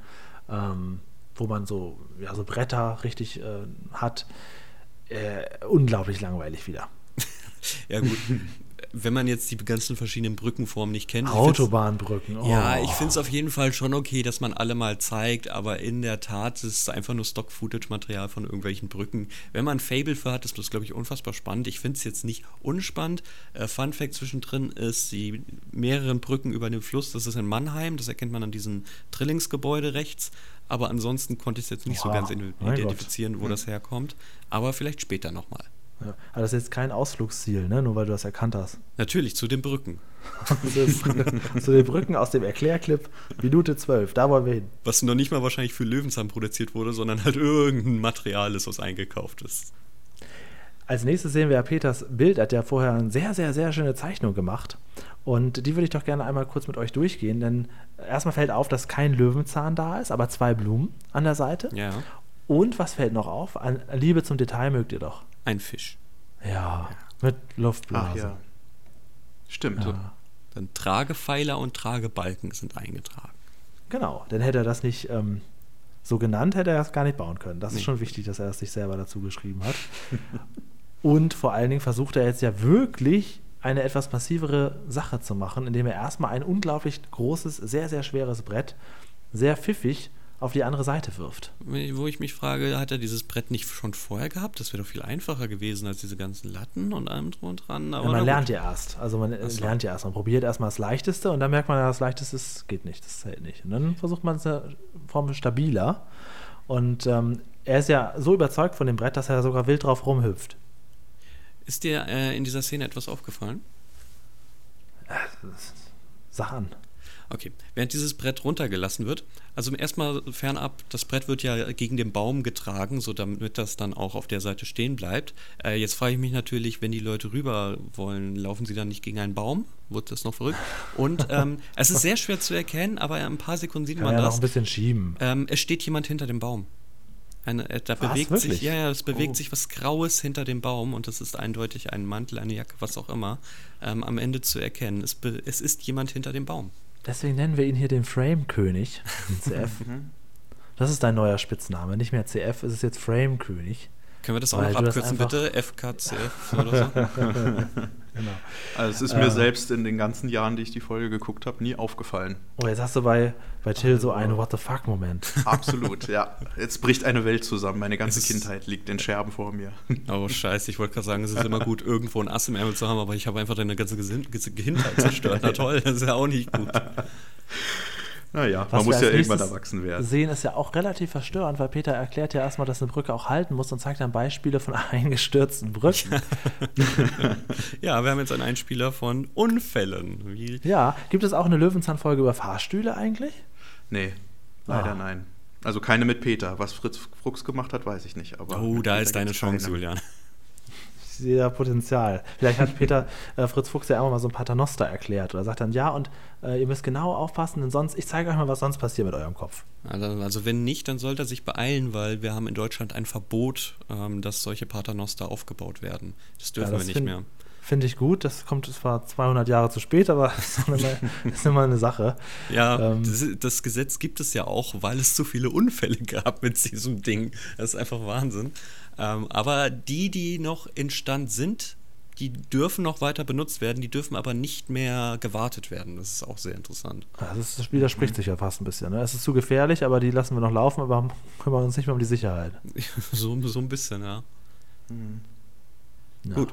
ähm, wo man so, ja, so Bretter richtig äh, hat. Äh, unglaublich langweilig wieder. Ja gut, wenn man jetzt die ganzen verschiedenen Brückenformen nicht kennt. Autobahnbrücken. Oh. Ja, ich finde es auf jeden Fall schon okay, dass man alle mal zeigt, aber in der Tat ist es einfach nur Stock-Footage-Material von irgendwelchen Brücken. Wenn man ein Fable für hat, ist das, glaube ich, unfassbar spannend. Ich finde es jetzt nicht unspannend. Äh, Fun Fact zwischendrin ist, die mehreren Brücken über den Fluss, das ist in Mannheim, das erkennt man an diesem Trillingsgebäude rechts, aber ansonsten konnte ich es jetzt nicht Oha. so ganz identifizieren, wo hm. das herkommt, aber vielleicht später nochmal. Ja, aber das ist jetzt kein Ausflugsziel, ne? Nur weil du das erkannt hast. Natürlich, zu den Brücken. Zu den Brücken aus dem Erklärclip, Minute zwölf, da wollen wir hin. Was noch nicht mal wahrscheinlich für Löwenzahn produziert wurde, sondern halt irgendein Material ist, was eingekauft ist. Als nächstes sehen wir ja Peters Bild, er hat ja vorher eine sehr, sehr, sehr schöne Zeichnung gemacht. Und die würde ich doch gerne einmal kurz mit euch durchgehen, denn erstmal fällt auf, dass kein Löwenzahn da ist, aber zwei Blumen an der Seite. Ja. Und was fällt noch auf? An Liebe zum Detail mögt ihr doch. Ein Fisch. Ja, mit Luftblase. Ach ja. Stimmt. Ja. Dann Tragepfeiler und Tragebalken sind eingetragen. Genau, dann hätte er das nicht ähm, so genannt, hätte er das gar nicht bauen können. Das nee. ist schon wichtig, dass er das sich selber dazu geschrieben hat. Und vor allen Dingen versucht er jetzt ja wirklich eine etwas massivere Sache zu machen, indem er erstmal ein unglaublich großes, sehr, sehr schweres Brett, sehr pfiffig, auf die andere Seite wirft. Wo ich mich frage, hat er dieses Brett nicht schon vorher gehabt? Das wäre doch viel einfacher gewesen als diese ganzen Latten und allem drum und dran. Aber ja, man lernt ja erst. Also man Achso. lernt ja erst. Man probiert erstmal das Leichteste und dann merkt man, das Leichteste geht nicht, das zählt nicht. Und dann versucht man es eine Form stabiler. Und ähm, er ist ja so überzeugt von dem Brett, dass er sogar wild drauf rumhüpft. Ist dir äh, in dieser Szene etwas aufgefallen? Sag an. Okay, während dieses Brett runtergelassen wird, also erstmal fernab, das Brett wird ja gegen den Baum getragen, so damit das dann auch auf der Seite stehen bleibt. Äh, jetzt frage ich mich natürlich, wenn die Leute rüber wollen, laufen sie dann nicht gegen einen Baum? Wird das noch verrückt? Und ähm, es ist sehr schwer zu erkennen, aber in ein paar Sekunden sieht Kann man ja das. Noch ein bisschen schieben. Ähm, es steht jemand hinter dem Baum. Eine, äh, da was, bewegt wirklich? sich, ja, ja, es bewegt oh. sich was Graues hinter dem Baum und das ist eindeutig ein Mantel, eine Jacke, was auch immer, ähm, am Ende zu erkennen. Es, be- es ist jemand hinter dem Baum. Deswegen nennen wir ihn hier den Frame-König, den C F. Das ist dein neuer Spitzname, nicht mehr C F, es ist jetzt Frame-König. Können wir das auch noch abkürzen, bitte? F K C F oder so? Genau. Also es ist mir ähm, selbst in den ganzen Jahren, die ich die Folge geguckt habe, nie aufgefallen. Oh, jetzt hast du bei, bei Till so einen What-the-fuck-Moment. Absolut, ja. Jetzt bricht eine Welt zusammen. Meine ganze es Kindheit liegt in Scherben vor mir. Oh, scheiße. Ich wollte gerade sagen, es ist immer gut, irgendwo ein Ass im Ärmel zu haben, aber ich habe einfach deine ganze Kindheit zerstört. Na toll, das ist ja auch nicht gut. Naja, man muss ja irgendwann erwachsen werden. Sehen ist ja auch relativ verstörend, weil Peter erklärt ja erstmal, dass eine Brücke auch halten muss und zeigt dann Beispiele von eingestürzten Brücken. Ja, wir haben jetzt einen Einspieler von Unfällen. Wie ja, gibt es auch eine Löwenzahn-Folge über Fahrstühle eigentlich? Nee, leider ah. nein. Also keine mit Peter. Was Fritz Fuchs gemacht hat, weiß ich nicht. Aber oh, da Peter ist deine Chance, keine. Julian. Ich sehe da Potenzial. Vielleicht hat Peter äh, Fritz Fuchs ja einmal mal so ein Paternoster erklärt oder sagt dann, ja, und äh, ihr müsst genau aufpassen, denn sonst, ich zeige euch mal, was sonst passiert mit eurem Kopf. Also, also wenn nicht, dann sollte er sich beeilen, weil wir haben in Deutschland ein Verbot, ähm, dass solche Paternoster aufgebaut werden. Das dürfen ja, das wir nicht find, mehr. Finde ich gut, das kommt zwar zweihundert Jahre zu spät, aber das ist immer, ist immer eine Sache. Ja, ähm, das, das Gesetz gibt es ja auch, weil es so viele Unfälle gab mit diesem Ding. Das ist einfach Wahnsinn. Ähm, aber die, die noch instand sind, die dürfen noch weiter benutzt werden, die dürfen aber nicht mehr gewartet werden. Das ist auch sehr interessant. Also das Spiel widerspricht mhm. sich ja fast ein bisschen. Ne? Es ist zu gefährlich, aber die lassen wir noch laufen, aber kümmern uns nicht mehr um die Sicherheit. so, so ein bisschen, ja. Mhm. ja. Gut.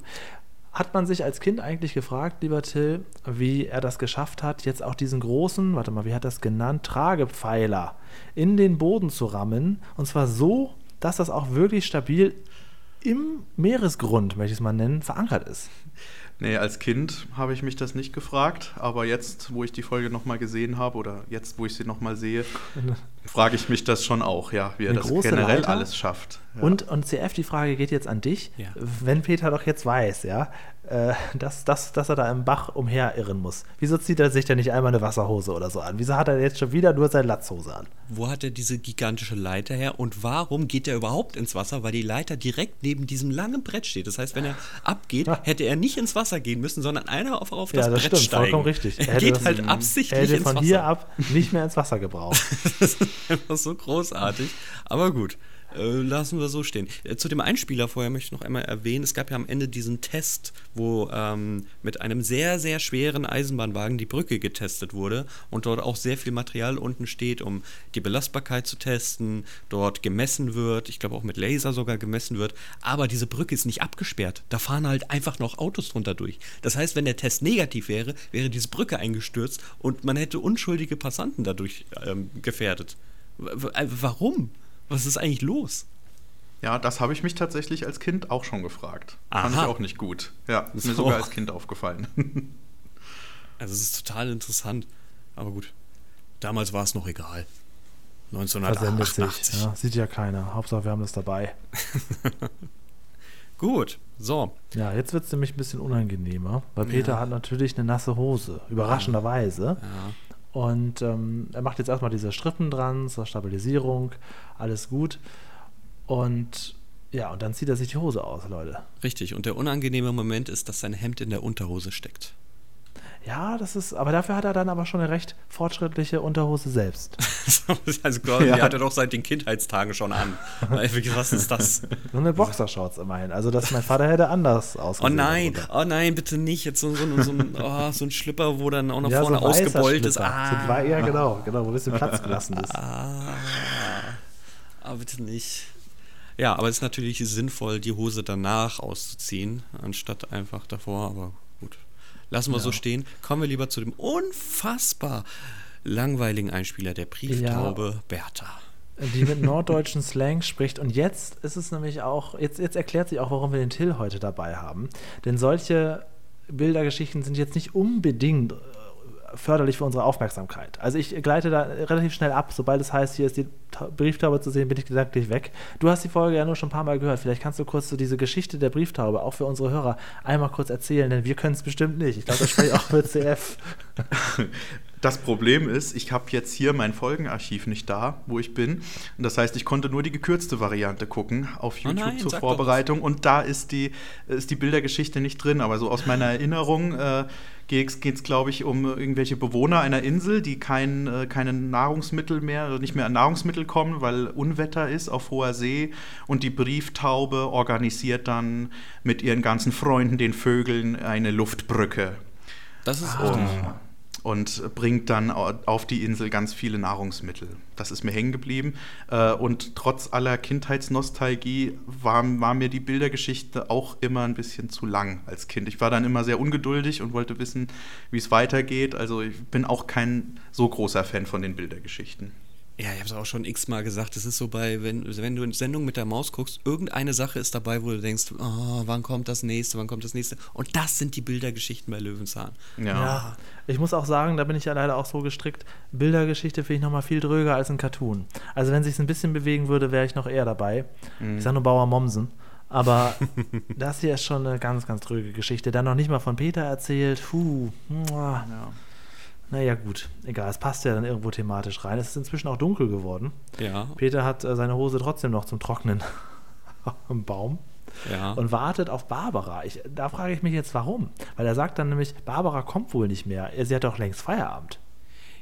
Hat man sich als Kind eigentlich gefragt, lieber Till, wie er das geschafft hat, jetzt auch diesen großen, warte mal, wie hat er das genannt, Tragepfeiler in den Boden zu rammen, und zwar so, dass das auch wirklich stabil im Meeresgrund, möchte ich es mal nennen, verankert ist. Nee, als Kind habe ich mich das nicht gefragt, aber jetzt, wo ich die Folge nochmal gesehen habe oder jetzt, wo ich sie nochmal sehe, frage ich mich das schon auch, ja, wie er das generell Leiter. alles schafft. Ja. Und, und C F, die Frage geht jetzt an dich, ja. wenn Peter doch jetzt weiß, ja, dass, dass, dass er da im Bach umherirren muss. Wieso zieht er sich denn nicht einmal eine Wasserhose oder so an? Wieso hat er jetzt schon wieder nur seine Latzhose an? Wo hat er diese gigantische Leiter her und warum geht er überhaupt ins Wasser? Weil die Leiter direkt neben diesem langen Brett steht. Das heißt, wenn er abgeht, hätte er nicht ins Wasser gehen müssen, sondern einer auf, auf das ja, das Brett stimmt, steigen. Vollkommen richtig. Er, er geht das, halt absichtlich ins Wasser. Er hätte von hier ab nicht mehr ins Wasser gebraucht. Das ist einfach so großartig. Aber gut. Lassen wir so stehen. Zu dem Einspieler vorher möchte ich noch einmal erwähnen, es gab ja am Ende diesen Test, wo ähm, mit einem sehr, sehr schweren Eisenbahnwagen die Brücke getestet wurde und dort auch sehr viel Material unten steht, um die Belastbarkeit zu testen, dort gemessen wird, ich glaube auch mit Laser sogar gemessen wird, aber diese Brücke ist nicht abgesperrt, da fahren halt einfach noch Autos drunter durch. Das heißt, wenn der Test negativ wäre, wäre diese Brücke eingestürzt und man hätte unschuldige Passanten dadurch ähm, gefährdet. W- warum? Was ist eigentlich los? Ja, das habe ich mich tatsächlich als Kind auch schon gefragt. Aha. Fand ich auch nicht gut. Ja, ist mir sogar als Kind aufgefallen. Also es ist total interessant. Aber gut, damals war es noch egal. neunzehnhundertachtundachtzig. Ja, sieht ja keiner. Hauptsache, wir haben das dabei. Gut, so. Ja, jetzt wird es nämlich ein bisschen unangenehmer, weil Peter ja. hat natürlich eine nasse Hose. Überraschenderweise. Ja. Und ähm, er macht jetzt erstmal diese Strippen dran zur Stabilisierung, alles gut. Und ja, und dann zieht er sich die Hose aus, Leute. Richtig, und der unangenehme Moment ist, dass sein Hemd in der Unterhose steckt. Ja, das ist, aber dafür hat er dann aber schon eine recht fortschrittliche Unterhose selbst. Also klar, ja. die hat er doch seit den Kindheitstagen schon an. Was ist das? So eine Boxershorts immerhin. Also dass mein Vater hätte anders ausgesehen. Oh nein, oder? oh nein, bitte nicht. Jetzt so, so, so, so, ein, oh, so ein Schlipper, wo dann auch nach ja, vorne so ausgebeult ist. Ah. Ja, genau, genau, wo ein bisschen Platz gelassen ist. Ah, ah bitte nicht. Ja, aber es ist natürlich sinnvoll, die Hose danach auszuziehen, anstatt einfach davor, aber gut. Lassen wir ja. so stehen. Kommen wir lieber zu dem unfassbar langweiligen Einspieler der Brieftaube ja. Bertha. Die mit norddeutschen Slang spricht. Und jetzt ist es nämlich auch, jetzt, jetzt erklärt sich auch, warum wir den Till heute dabei haben. Denn solche Bildergeschichten sind jetzt nicht unbedingt förderlich für unsere Aufmerksamkeit. Also ich gleite da relativ schnell ab, sobald es heißt, hier ist die Brieftaube zu sehen, bin ich gedanklich weg. Du hast die Folge ja nur schon ein paar Mal gehört, vielleicht kannst du kurz so diese Geschichte der Brieftaube auch für unsere Hörer einmal kurz erzählen, denn wir können es bestimmt nicht. Ich glaube, das spricht auch für C F. Das Problem ist, ich habe jetzt hier mein Folgenarchiv nicht da, wo ich bin. Und das heißt, ich konnte nur die gekürzte Variante gucken auf YouTube oh nein, zur Vorbereitung. Und da ist die, ist die Bildergeschichte nicht drin. Aber so aus meiner Erinnerung äh, geht es, glaube ich, um irgendwelche Bewohner einer Insel, die kein, äh, keine Nahrungsmittel mehr, also nicht mehr an Nahrungsmittel kommen, weil Unwetter ist auf hoher See. Und die Brieftaube organisiert dann mit ihren ganzen Freunden, den Vögeln, eine Luftbrücke. Das ist richtig. Ah. Und bringt dann auf die Insel ganz viele Nahrungsmittel. Das ist mir hängen geblieben. Und trotz aller Kindheitsnostalgie war, war mir die Bildergeschichte auch immer ein bisschen zu lang als Kind. Ich war dann immer sehr ungeduldig und wollte wissen, wie es weitergeht. Also ich bin auch kein so großer Fan von den Bildergeschichten. Ja, ich habe es auch schon x-mal gesagt, es ist so bei, wenn, wenn du in Sendung mit der Maus guckst, irgendeine Sache ist dabei, wo du denkst, oh, wann kommt das nächste, wann kommt das nächste? Und das sind die Bildergeschichten bei Löwenzahn. Ja. ja, ich muss auch sagen, da bin ich ja leider auch so gestrickt, Bildergeschichte finde ich nochmal viel dröger als ein Cartoon. Also wenn es sich ein bisschen bewegen würde, wäre ich noch eher dabei. Mhm. Ich sage nur Bauer Mommsen. Aber das hier ist schon eine ganz, ganz dröge Geschichte. Dann noch nicht mal von Peter erzählt. Puh, ja. Naja gut, egal, es passt ja dann irgendwo thematisch rein. Es ist inzwischen auch dunkel geworden. Ja. Peter hat äh, seine Hose trotzdem noch zum Trocknen am Baum ja. und wartet auf Barbara. Ich, da frage ich mich jetzt, warum? Weil er sagt dann nämlich, Barbara kommt wohl nicht mehr. Sie hat doch längst Feierabend.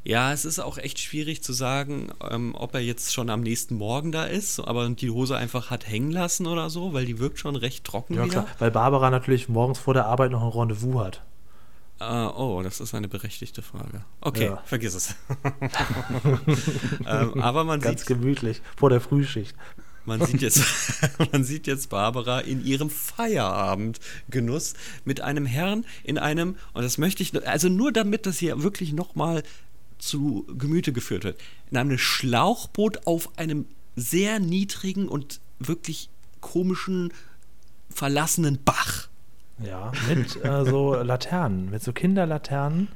Ja, es ist auch echt schwierig zu sagen, ähm, ob er jetzt schon am nächsten Morgen da ist, aber die Hose einfach hat hängen lassen oder so, weil die wirkt schon recht trocken ja, wieder. Klar, weil Barbara natürlich morgens vor der Arbeit noch ein Rendezvous hat. Uh, oh, das ist eine berechtigte Frage. Okay, ja. Vergiss es. ähm, aber man Ganz sieht, gemütlich, vor der Frühschicht. Man sieht jetzt, man sieht jetzt Barbara in ihrem Feierabendgenuss mit einem Herrn in einem, und das möchte ich, also nur damit das hier wirklich nochmal zu Gemüte geführt wird, in einem Schlauchboot auf einem sehr niedrigen und wirklich komischen, verlassenen Bach. Ja, mit äh, so Laternen, mit so Kinderlaternen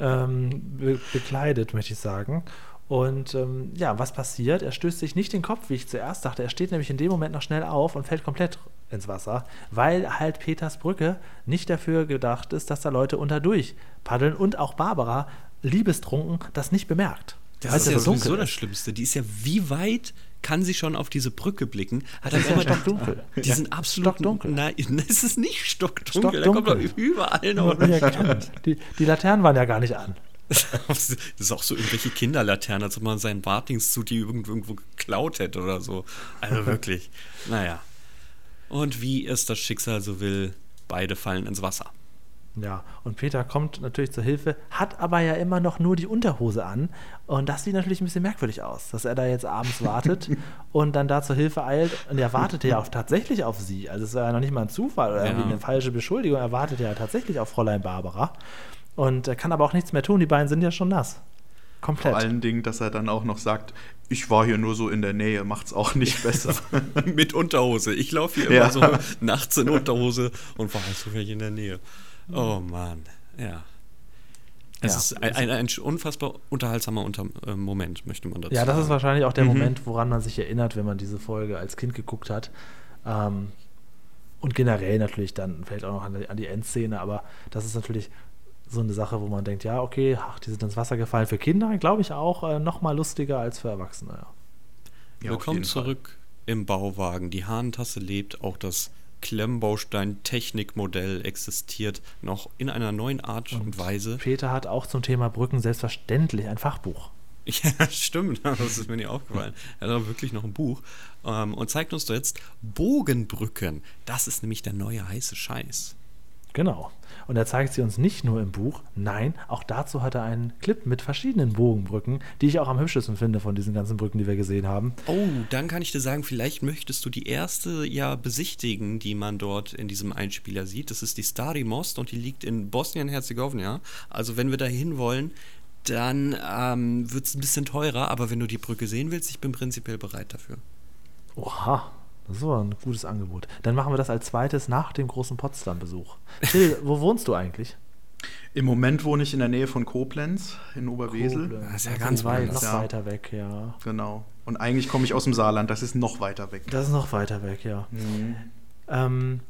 ähm, be- bekleidet, möchte ich sagen. Und ähm, ja, was passiert? Er stößt sich nicht den Kopf, wie ich zuerst dachte. Er steht nämlich in dem Moment noch schnell auf und fällt komplett ins Wasser, weil halt Peters Brücke nicht dafür gedacht ist, dass da Leute unterdurch paddeln und auch Barbara, liebestrunken, das nicht bemerkt. Das also ist ja sowieso das Schlimmste. Die ist ja, wie weit kann sie schon auf diese Brücke blicken? Hat das ist immer ja stockdunkel. Die sind absolut dunkel. Nein, es ist nicht stockdunkel. Da kommt doch überall noch ja, die, die Laternen waren ja gar nicht an. Das ist auch so irgendwelche Kinderlaternen, als ob man seinen Bartlingszug die irgendwo geklaut hätte oder so. Also wirklich. Naja. Und wie es das Schicksal so will, beide fallen ins Wasser. Ja, und Peter kommt natürlich zur Hilfe, hat aber ja immer noch nur die Unterhose an. Und das sieht natürlich ein bisschen merkwürdig aus, dass er da jetzt abends wartet und dann da zur Hilfe eilt. Und er wartete ja auch tatsächlich auf sie. Also es war ja noch nicht mal ein Zufall oder ja. eine falsche Beschuldigung. Er wartet ja tatsächlich auf Fräulein Barbara und kann aber auch nichts mehr tun. Die beiden sind ja schon nass. Komplett. Vor allen Dingen, dass er dann auch noch sagt, ich war hier nur so in der Nähe, macht's auch nicht besser. Mit Unterhose. Ich laufe hier ja. immer so nachts in Unterhose und war halt zufällig in der Nähe. Oh Mann, ja. Es ja. ist ein, ein, ein unfassbar unterhaltsamer Unter- äh, Moment, möchte man dazu sagen. Ja, das ist wahrscheinlich auch der mhm. Moment, woran man sich erinnert, wenn man diese Folge als Kind geguckt hat. Ähm, und generell natürlich dann fällt auch noch an die, an die Endszene, aber das ist natürlich so eine Sache, wo man denkt, ja, okay, ach, die sind ins Wasser gefallen. Für Kinder, glaube ich, auch äh, noch mal lustiger als für Erwachsene. Ja. Ja, Willkommen zurück Fall. Im Bauwagen. Die Hahnentasse lebt, auch das Klemmbaustein-Technikmodell existiert noch in einer neuen Art und, und Weise. Peter hat auch zum Thema Brücken selbstverständlich ein Fachbuch. Ja, stimmt, das ist mir nicht aufgefallen. Er hat aber wirklich noch ein Buch ähm, und zeigt uns jetzt Bogenbrücken. Das ist nämlich der neue heiße Scheiß. Genau. Und er zeigt sie uns nicht nur im Buch, nein, auch dazu hat er einen Clip mit verschiedenen Bogenbrücken, die ich auch am hübschesten finde von diesen ganzen Brücken, die wir gesehen haben. Oh, dann kann ich dir sagen, vielleicht möchtest du die erste ja besichtigen, die man dort in diesem Einspieler sieht. Das ist die Stari Most und die liegt in Bosnien-Herzegowina. Also wenn wir da hin wollen, dann ähm, wird es ein bisschen teurer, aber wenn du die Brücke sehen willst, ich bin prinzipiell bereit dafür. Oha. Das ist aber ein gutes Angebot. Dann machen wir das als zweites nach dem großen Potsdam-Besuch. Till, wo wohnst du eigentlich? Im Moment wohne ich in der Nähe von Koblenz, in Oberwesel. Koblenz. Das ist ja ganz weit, noch ja. weiter weg, ja. Genau. Und eigentlich komme ich aus dem Saarland, das ist noch weiter weg. Das ist noch weiter weg, ja. Mhm. Ähm,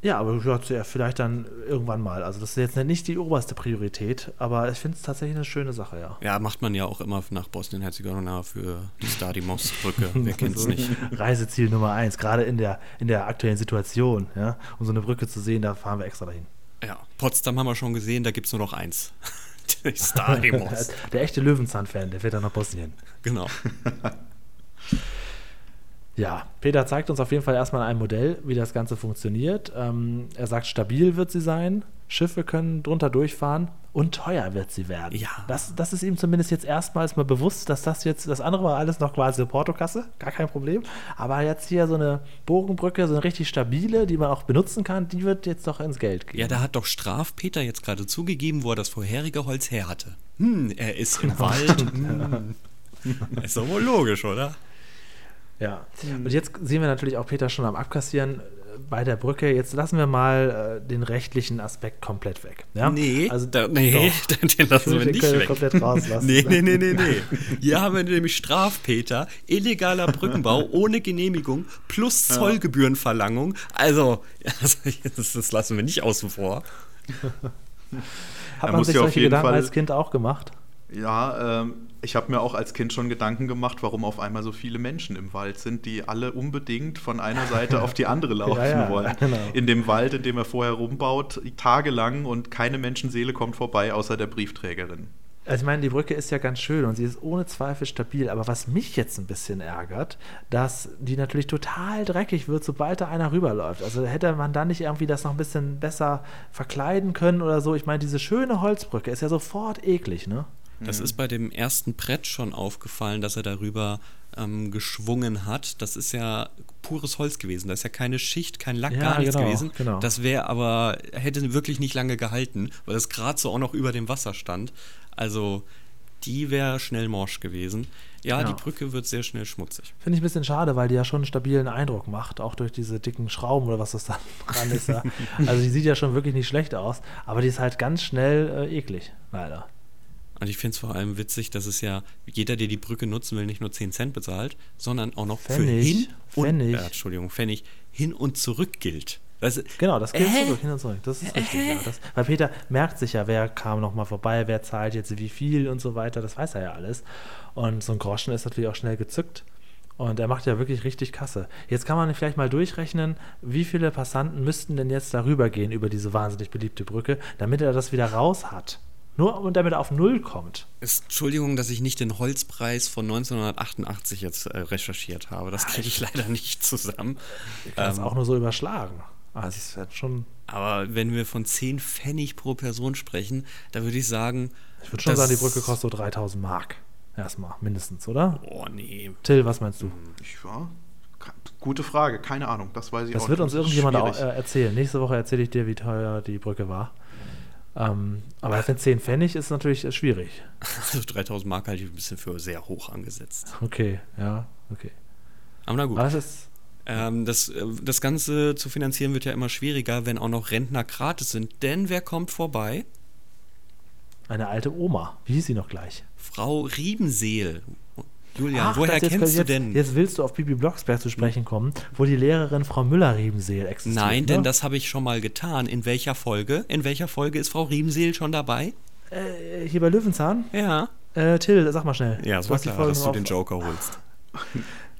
ja, aber du hast ja vielleicht dann irgendwann mal. Also das ist jetzt nicht die oberste Priorität, aber ich finde es tatsächlich eine schöne Sache, ja. Ja, macht man ja auch immer nach Bosnien-Herzegowina für die Stari Most Brücke, wer kennt's so nicht. Reiseziel Nummer eins, gerade in der, in der aktuellen Situation, ja. Um so eine Brücke zu sehen, da fahren wir extra dahin. Ja, Potsdam haben wir schon gesehen, da gibt es nur noch eins. Stari Most. Der echte Löwenzahn-Fan, der fährt dann nach Bosnien. Genau. Ja, Peter zeigt uns auf jeden Fall erstmal ein Modell, wie das Ganze funktioniert. Ähm, er sagt, stabil wird sie sein, Schiffe können drunter durchfahren und teuer wird sie werden. Ja. Das, das ist ihm zumindest jetzt erstmals mal bewusst, dass das jetzt, das andere war alles noch quasi eine Portokasse, gar kein Problem. Aber jetzt hier so eine Bogenbrücke, so eine richtig stabile, die man auch benutzen kann, die wird jetzt doch ins Geld gehen. Ja, da hat doch Straf Peter jetzt gerade zugegeben, wo er das vorherige Holz her hatte. Hm, er ist im Wald. Hm. Ist doch wohl logisch, oder? Ja, und jetzt sehen wir natürlich auch Peter schon am Abkassieren bei der Brücke. Jetzt lassen wir mal äh, den rechtlichen Aspekt komplett weg. Ja? Nee, also, da, nee den lassen wir den nicht weg. Komplett rauslassen. Nee, nee, nee, nee, nee. Hier haben wir nämlich Straf-Peter, illegaler Brückenbau ohne Genehmigung plus Zollgebührenverlangung. Also, das, das lassen wir nicht außen vor. Hat man sich solche Gedanken als Kind auch gemacht? Ja, ähm, ich habe mir auch als Kind schon Gedanken gemacht, warum auf einmal so viele Menschen im Wald sind, die alle unbedingt von einer Seite auf die andere laufen ja, ja, wollen. Genau. In dem Wald, in dem er vorher rumbaut, tagelang, und keine Menschenseele kommt vorbei, außer der Briefträgerin. Also ich meine, die Brücke ist ja ganz schön und sie ist ohne Zweifel stabil, aber was mich jetzt ein bisschen ärgert, dass die natürlich total dreckig wird, sobald da einer rüberläuft. Also hätte man da nicht irgendwie das noch ein bisschen besser verkleiden können oder so. Ich meine, diese schöne Holzbrücke ist ja sofort eklig, ne? Das ist bei dem ersten Brett schon aufgefallen, dass er darüber ähm, geschwungen hat. Das ist ja pures Holz gewesen. Da ist ja keine Schicht, kein Lack, ja, gar nichts genau, gewesen. Genau. Das wäre aber, hätte wirklich nicht lange gehalten, weil das gerade so auch noch über dem Wasser stand. Also die wäre schnell morsch gewesen. Ja, genau. Die Brücke wird sehr schnell schmutzig. Finde ich ein bisschen schade, weil die ja schon einen stabilen Eindruck macht, auch durch diese dicken Schrauben oder was das dann dran ist. Ja. Also die sieht ja schon wirklich nicht schlecht aus, aber die ist halt ganz schnell äh, eklig, leider. Und ich finde es vor allem witzig, dass es ja jeder, der die Brücke nutzen will, nicht nur zehn Cent bezahlt, sondern auch noch Pfennig, für hin und, äh, Entschuldigung, Pfennig, hin und zurück gilt. Das, genau, das gilt äh, zurück, hin und zurück. Das ist richtig, äh, ja. Das, weil Peter merkt sich ja, wer kam nochmal vorbei, wer zahlt jetzt wie viel und so weiter, das weiß er ja alles. Und so ein Groschen ist natürlich auch schnell gezückt. Und er macht ja wirklich richtig Kasse. Jetzt kann man vielleicht mal durchrechnen, wie viele Passanten müssten denn jetzt darüber gehen, über diese wahnsinnig beliebte Brücke, damit er das wieder raus hat. Nur und damit er auf Null kommt. Ist, Entschuldigung, dass ich nicht den Holzpreis von neunzehnhundertachtundachtzig jetzt äh, recherchiert habe. Das kriege ich leider nicht zusammen. Ich kann es ähm, auch nur so überschlagen. Also es wird schon. Aber wenn wir von zehn Pfennig pro Person sprechen, da würde ich sagen. Ich würde schon sagen, die Brücke kostet so dreitausend Mark. Erstmal, mindestens, oder? Oh, nee. Till, was meinst du? Ich war. Gute Frage, keine Ahnung. Das weiß ich das auch nicht. Das wird uns irgendjemand auch, äh, erzählen. Nächste Woche erzähle ich dir, wie teuer die Brücke war. Ähm, aber für zehn Pfennig ist natürlich schwierig. Also dreitausend Mark halte ich ein bisschen für sehr hoch angesetzt. Okay, ja, okay. Aber na gut. Was ist? Ähm, das, das Ganze zu finanzieren wird ja immer schwieriger, wenn auch noch Rentner gratis sind. Denn wer kommt vorbei? Eine alte Oma. Wie hieß sie noch gleich? Frau Riebenseel. Julian, ach, woher kennst jetzt, du denn? Jetzt willst du auf Bibi Blocksberg zu sprechen kommen, wo die Lehrerin Frau Müller-Riebenseel existiert. Nein, ne? Denn das habe ich schon mal getan. In welcher Folge? In welcher Folge ist Frau Riebenseel schon dabei? Äh, hier bei Löwenzahn? Ja. Äh, Till, sag mal schnell. Ja, es war klar, dass du den Joker holst.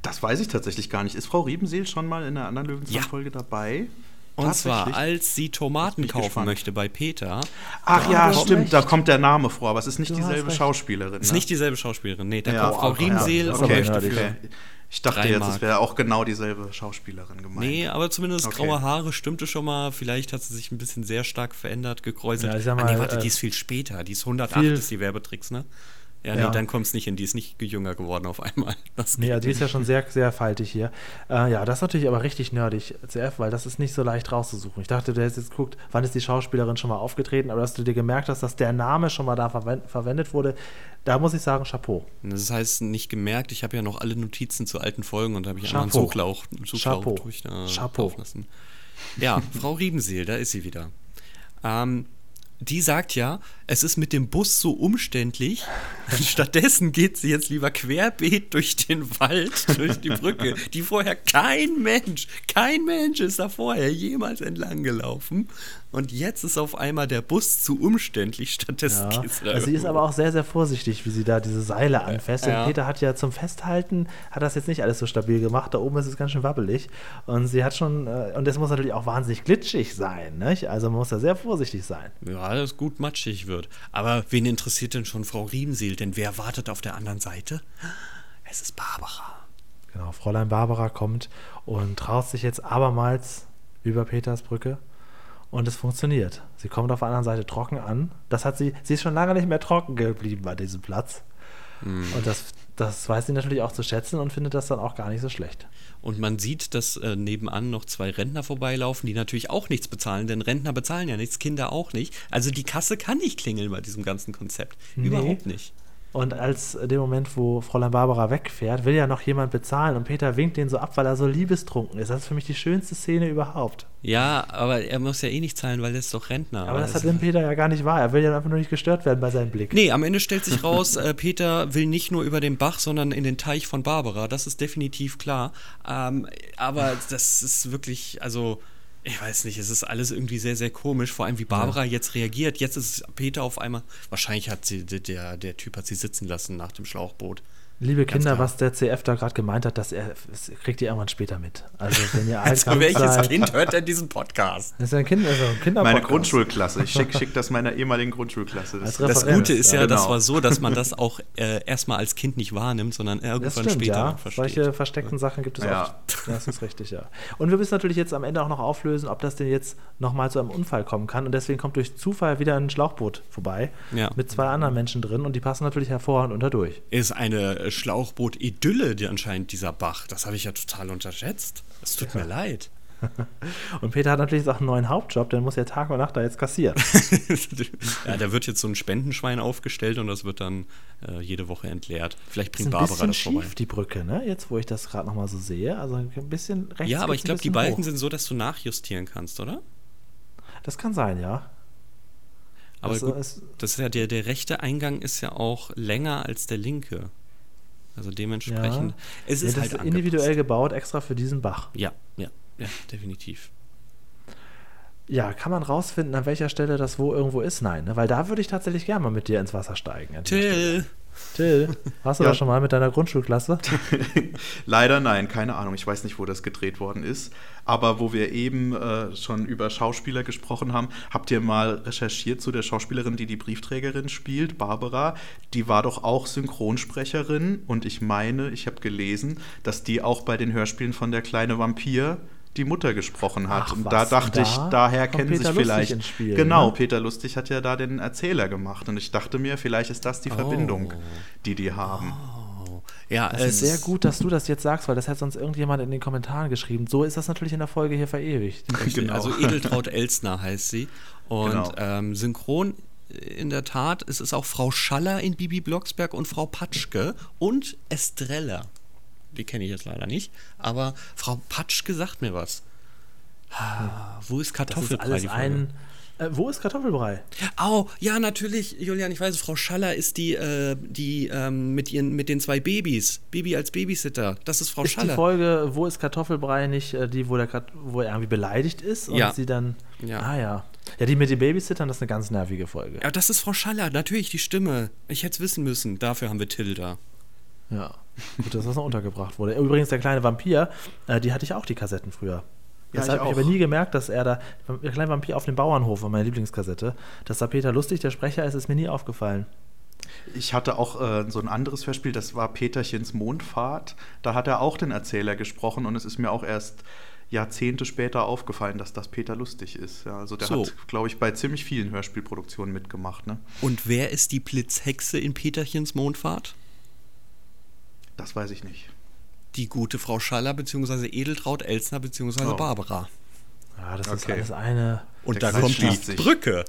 Das weiß ich tatsächlich gar nicht. Ist Frau Riebenseel schon mal in einer anderen Löwenzahn-Folge ja. dabei? Und zwar, als sie Tomaten kaufen gespannt. möchte bei Peter. Ach ja, stimmt, recht. Da kommt der Name vor, aber es ist nicht du dieselbe Schauspielerin. Ne? Es ist nicht dieselbe Schauspielerin, nee, da ja, kommt Frau Riebenseel. Ja, okay, okay. Dafür. Ich dachte jetzt, es wäre auch genau dieselbe Schauspielerin gemeint. Nee, aber zumindest okay. Graue Haare stimmte schon mal, vielleicht hat sie sich ein bisschen sehr stark verändert, gekräuselt. Ja, ich sag mal, ah, nee, warte, äh, die ist viel später, die ist hundertacht, ist die Werbetricks, ne? Ja, nee, ja. Dann kommt es nicht hin. Die ist nicht jünger geworden auf einmal. Das nee, also die ist ja schon sehr, sehr faltig hier. Äh, ja, das ist natürlich aber richtig nerdig, C F, weil das ist nicht so leicht rauszusuchen. Ich dachte, du hättest jetzt geguckt, wann ist die Schauspielerin schon mal aufgetreten, aber dass du dir gemerkt hast, dass der Name schon mal da verwend- verwendet wurde, da muss ich sagen, Chapeau. Das heißt, nicht gemerkt, ich habe ja noch alle Notizen zu alten Folgen und da habe ich einmal einen Zuglauch, Zuglauch Chapeau. Durch da Chapeau. Auflassen. Ja, Frau Riebenseel, da ist sie wieder. Ähm, die sagt ja, es ist mit dem Bus so umständlich, stattdessen geht sie jetzt lieber querbeet durch den Wald, durch die Brücke, die vorher kein Mensch, kein Mensch ist da vorher jemals entlang gelaufen und jetzt ist auf einmal der Bus zu umständlich, stattdessen ja, geht es da also sie ist aber auch sehr, sehr vorsichtig, wie sie da diese Seile anfasst ja. und Peter hat ja zum Festhalten, hat das jetzt nicht alles so stabil gemacht, da oben ist es ganz schön wabbelig und sie hat schon, und das muss natürlich auch wahnsinnig glitschig sein, nicht? Also man muss da sehr vorsichtig sein. Ja, alles gut matschig wird. Aber wen interessiert denn schon Frau Riemseel? Denn wer wartet auf der anderen Seite? Es ist Barbara. Genau, Fräulein Barbara kommt und traut sich jetzt abermals über Peters Brücke. Und es funktioniert. Sie kommt auf der anderen Seite trocken an. Das hat sie, sie ist schon lange nicht mehr trocken geblieben bei diesem Platz. Mhm. Und das, das weiß sie natürlich auch zu schätzen und findet das dann auch gar nicht so schlecht. Und man sieht, dass äh, nebenan noch zwei Rentner vorbeilaufen, die natürlich auch nichts bezahlen, denn Rentner bezahlen ja nichts, Kinder auch nicht. Also die Kasse kann nicht klingeln bei diesem ganzen Konzept. Nee. Überhaupt nicht. Und als äh, dem Moment, wo Fräulein Barbara wegfährt, will ja noch jemand bezahlen und Peter winkt den so ab, weil er so liebestrunken ist. Das ist für mich die schönste Szene überhaupt. Ja, aber er muss ja eh nicht zahlen, weil er ist doch Rentner. Aber das hat dem Peter ja gar nicht wahr. Er will ja einfach nur nicht gestört werden bei seinem Blick. Nee, am Ende stellt sich raus, äh, Peter will nicht nur über den Bach, sondern in den Teich von Barbara. Das ist definitiv klar. Ähm, aber das ist wirklich, also... Ich weiß nicht, es ist alles irgendwie sehr, sehr komisch, vor allem wie Barbara ja. jetzt reagiert. Jetzt ist Peter auf einmal, wahrscheinlich hat sie, der, der Typ hat sie sitzen lassen nach dem Schlauchboot. Liebe Ganz Kinder, klar. was der C F da gerade gemeint hat, das kriegt ihr irgendwann später mit. Also, wenn ihr alt also welches seid, Kind hört denn diesen Podcast? Das ist ein Kind, also ein Kinderpodcast. Meine Grundschulklasse, ich schicke schick das meiner ehemaligen Grundschulklasse. Das, das Gute ist ja, ja genau. das war so, dass man das auch äh, erstmal als Kind nicht wahrnimmt, sondern irgendwann stimmt, später ja. man versteht. Solche versteckten Sachen gibt es ja. oft. Ja, das ist richtig, ja. Und wir müssen natürlich jetzt am Ende auch noch auflösen, ob das denn jetzt nochmal zu einem Unfall kommen kann. Und deswegen kommt durch Zufall wieder ein Schlauchboot vorbei ja. mit zwei anderen Menschen drin und die passen natürlich hervorragend unterdurch. Ist eine Schlauchboot-Idylle, die anscheinend dieser Bach. Das habe ich ja total unterschätzt. Es tut ja. mir leid. Und Peter hat natürlich auch einen neuen Hauptjob, denn muss ja Tag und Nacht da jetzt kassieren. Ja, da wird jetzt so ein Spendenschwein aufgestellt und das wird dann äh, jede Woche entleert. Vielleicht bringt Barbara das vorbei. Ist ein bisschen schief, die Brücke, ne? Jetzt, wo ich das gerade nochmal so sehe. Also ein bisschen rechts. Ja, aber ich glaube, die Balken hoch. Sind so, dass du nachjustieren kannst, oder? Das kann sein, ja. Aber also, gut, es das ist ja der, der rechte Eingang ist ja auch länger als der linke. Also dementsprechend. Ja. Es ist ja, das halt ist individuell gebaut, extra für diesen Bach. Ja, ja, ja, definitiv. Ja, kann man rausfinden, an welcher Stelle das wo irgendwo ist? Nein, ne? Weil da würde ich tatsächlich gerne mal mit dir ins Wasser steigen. Till! Till, warst du ja. da schon mal mit deiner Grundschulklasse? Leider nein, keine Ahnung. Ich weiß nicht, wo das gedreht worden ist. Aber wo wir eben äh, schon über Schauspieler gesprochen haben, habt ihr mal recherchiert zu der Schauspielerin, die die Briefträgerin spielt, Barbara? Die war doch auch Synchronsprecherin. Und ich meine, ich habe gelesen, dass die auch bei den Hörspielen von Der kleine Vampir die Mutter gesprochen hat. Ach, und da dachte da? ich, daher Kommt kennen Peter sich Lustig vielleicht. Ins Spiel, genau, ne? Peter Lustig hat ja da den Erzähler gemacht. Und ich dachte mir, vielleicht ist das die oh. Verbindung, die die haben. Oh. Ja, das es ist sehr gut, dass du das jetzt sagst, weil das hat sonst irgendjemand in den Kommentaren geschrieben. So ist das natürlich in der Folge hier verewigt. Genau. Also Edeltraud Elsner heißt sie. Und genau. ähm, synchron in der Tat, es ist auch Frau Schaller in Bibi Blocksberg und Frau Patschke und Estrella. Die kenne ich jetzt leider nicht, aber Frau Patschke sagt mir was. Ah, wo ist Kartoffelbrei? Das ist alles ein, äh, wo ist Kartoffelbrei? Oh, ja, natürlich, Julian, ich weiß, Frau Schaller ist die, äh, die ähm, mit, ihren, mit den zwei Babys, Baby als Babysitter, das ist Frau ist Schaller. Ist die Folge, wo ist Kartoffelbrei, nicht äh, die, wo, der Kat- wo er irgendwie beleidigt ist und ja. sie dann, ja. ah ja. Ja, die mit den Babysittern, das ist eine ganz nervige Folge. Ja, das ist Frau Schaller, natürlich, die Stimme. Ich hätte es wissen müssen, dafür haben wir Tilda. Ja, gut, dass das noch untergebracht wurde. Übrigens, Der kleine Vampir, äh, die hatte ich auch, die Kassetten früher. Das ja, habe ich aber nie gemerkt, dass er da, Der kleine Vampir auf dem Bauernhof war meine Lieblingskassette, dass da Peter Lustig der Sprecher ist, ist mir nie aufgefallen. Ich hatte auch äh, so ein anderes Hörspiel, das war Peterchens Mondfahrt. Da hat er auch den Erzähler gesprochen und es ist mir auch erst Jahrzehnte später aufgefallen, dass das Peter Lustig ist. Ja, also der so. hat, glaube ich, bei ziemlich vielen Hörspielproduktionen mitgemacht. Ne? Und wer ist die Blitzhexe in Peterchens Mondfahrt? Das weiß ich nicht. Die gute Frau Schaller bzw. Edeltraud Elsner bzw. Oh. Barbara. Ja, das okay. ist alles eine... Und da kommt die Brücke.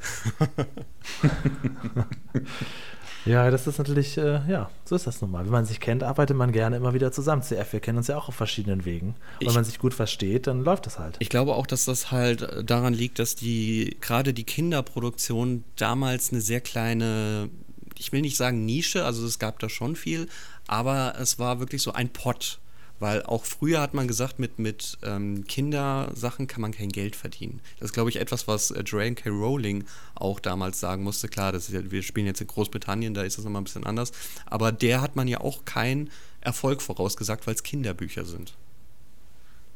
Ja, das ist natürlich, äh, ja, so ist das nun mal. Wenn man sich kennt, arbeitet man gerne immer wieder zusammen. C F, wir kennen uns ja auch auf verschiedenen Wegen. Und wenn man sich gut versteht, dann läuft das halt. Ich glaube auch, dass das halt daran liegt, dass die, gerade die Kinderproduktion damals eine sehr kleine, ich will nicht sagen Nische, also es gab da schon viel, aber es war wirklich so ein Pott. Weil auch früher hat man gesagt, mit, mit ähm, Kindersachen kann man kein Geld verdienen. Das ist, glaube ich, etwas, was äh, Joanne K. Rowling auch damals sagen musste. Klar, das ist, wir spielen jetzt in Großbritannien, da ist das nochmal ein bisschen anders. Aber der hat man ja auch keinen Erfolg vorausgesagt, weil es Kinderbücher sind.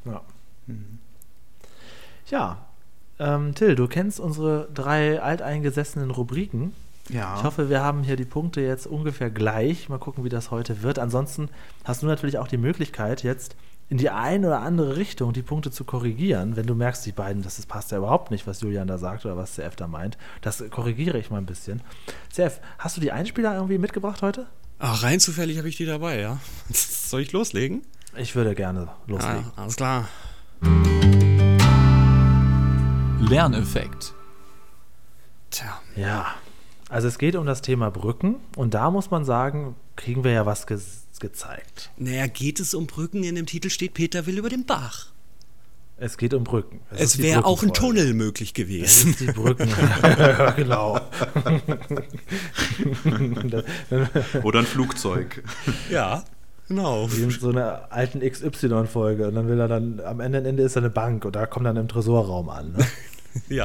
Ja. Mhm. Ja, ähm, Till, du kennst unsere drei alteingesessenen Rubriken. Ja. Ich hoffe, wir haben hier die Punkte jetzt ungefähr gleich. Mal gucken, wie das heute wird. Ansonsten hast du natürlich auch die Möglichkeit, jetzt in die eine oder andere Richtung die Punkte zu korrigieren. Wenn du merkst, die beiden, das passt ja überhaupt nicht, was Julian da sagt oder was C F da meint. Das korrigiere ich mal ein bisschen. C F, hast du die Einspieler irgendwie mitgebracht heute? Ach, rein zufällig habe ich die dabei, ja. Soll ich loslegen? Ich würde gerne loslegen. Ja, alles klar. Lerneffekt. Tja. Ja. Also es geht um das Thema Brücken und da muss man sagen, kriegen wir ja was ge- gezeigt. Naja, geht es um Brücken? In dem Titel steht, Peter will über den Bach. Es geht um Brücken. Es, es wäre auch ein Tunnel möglich gewesen. Das ist die Brücken. Genau. Oder ein Flugzeug. Ja, genau. Wie in so einer alten X Y-Folge und dann will er dann, am Ende, Ende ist er eine Bank und da kommt er dann im Tresorraum an, ne? Ja,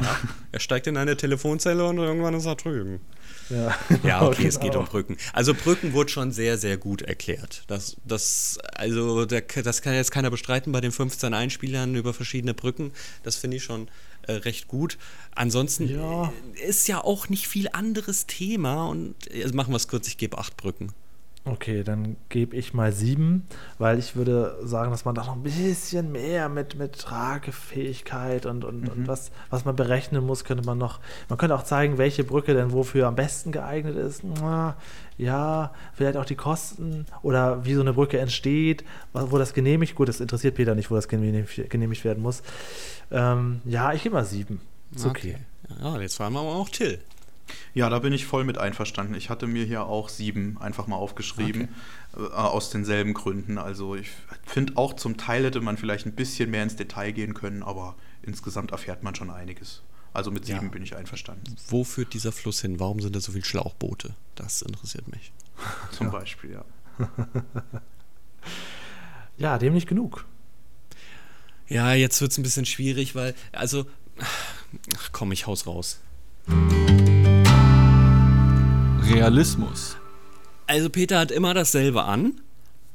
er steigt in eine Telefonzelle und irgendwann ist er drüben. Ja, ja, okay, genau. Es geht um Brücken. Also Brücken wurde schon sehr, sehr gut erklärt. Das, das, also der, das kann jetzt keiner bestreiten bei den fünfzehn Einspielern über verschiedene Brücken. Das finde ich schon äh, recht gut. Ansonsten ja. Ist ja auch nicht viel anderes Thema. Und also machen wir es kurz, ich gebe acht Brücken. Okay, dann gebe ich mal sieben, weil ich würde sagen, dass man da noch ein bisschen mehr mit, mit Tragefähigkeit und, und, mhm. und was, was man berechnen muss, könnte man noch, man könnte auch zeigen, welche Brücke denn wofür am besten geeignet ist. Na, ja, vielleicht auch die Kosten oder wie so eine Brücke entsteht, wo das genehmigt, gut, das interessiert Peter nicht, wo das genehmigt werden muss. Ähm, ja, ich gebe mal sieben. Ist okay. okay. Ja, jetzt fragen wir aber auch Till. Ja, da bin ich voll mit einverstanden. Ich hatte mir hier auch sieben einfach mal aufgeschrieben, okay. äh, aus denselben Gründen. Also ich finde auch, zum Teil hätte man vielleicht ein bisschen mehr ins Detail gehen können, aber insgesamt erfährt man schon einiges. Also mit sieben ja. bin ich einverstanden. Wo führt dieser Fluss hin? Warum sind da so viele Schlauchboote? Das interessiert mich. Zum ja. Beispiel, ja. Ja, dem nicht genug. Ja, jetzt wird es ein bisschen schwierig, weil, also, ach komm, ich hau's raus. Realismus. Also Peter hat immer dasselbe an,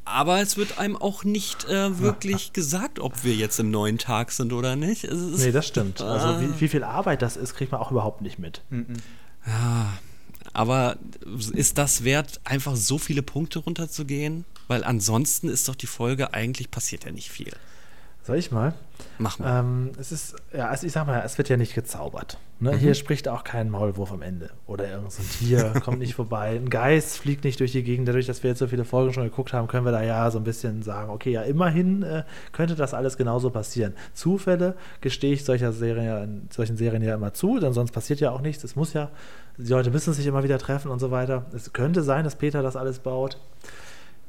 aber es wird einem auch nicht äh, wirklich gesagt, ob wir jetzt im neuen Tag sind oder nicht. Es ist, nee, das stimmt. Äh, also wie, wie viel Arbeit das ist, kriegt man auch überhaupt nicht mit. Ja, aber ist das wert, einfach so viele Punkte runterzugehen? Weil ansonsten ist doch die Folge, eigentlich passiert ja nicht viel. Soll ich mal? Mach mal. Ähm, es ist, ja, also ich sag mal, es wird ja nicht gezaubert. Ne? Mhm. Hier spricht auch kein Maulwurf am Ende. Oder irgend so ein Tier kommt nicht vorbei. Ein Geist fliegt nicht durch die Gegend. Dadurch, dass wir jetzt so viele Folgen schon geguckt haben, können wir da ja so ein bisschen sagen, okay, ja, immerhin äh, könnte das alles genauso passieren. Zufälle gestehe ich solcher Serien, solchen Serien ja immer zu, denn sonst passiert ja auch nichts. Es muss ja, die Leute müssen sich immer wieder treffen und so weiter. Es könnte sein, dass Peter das alles baut.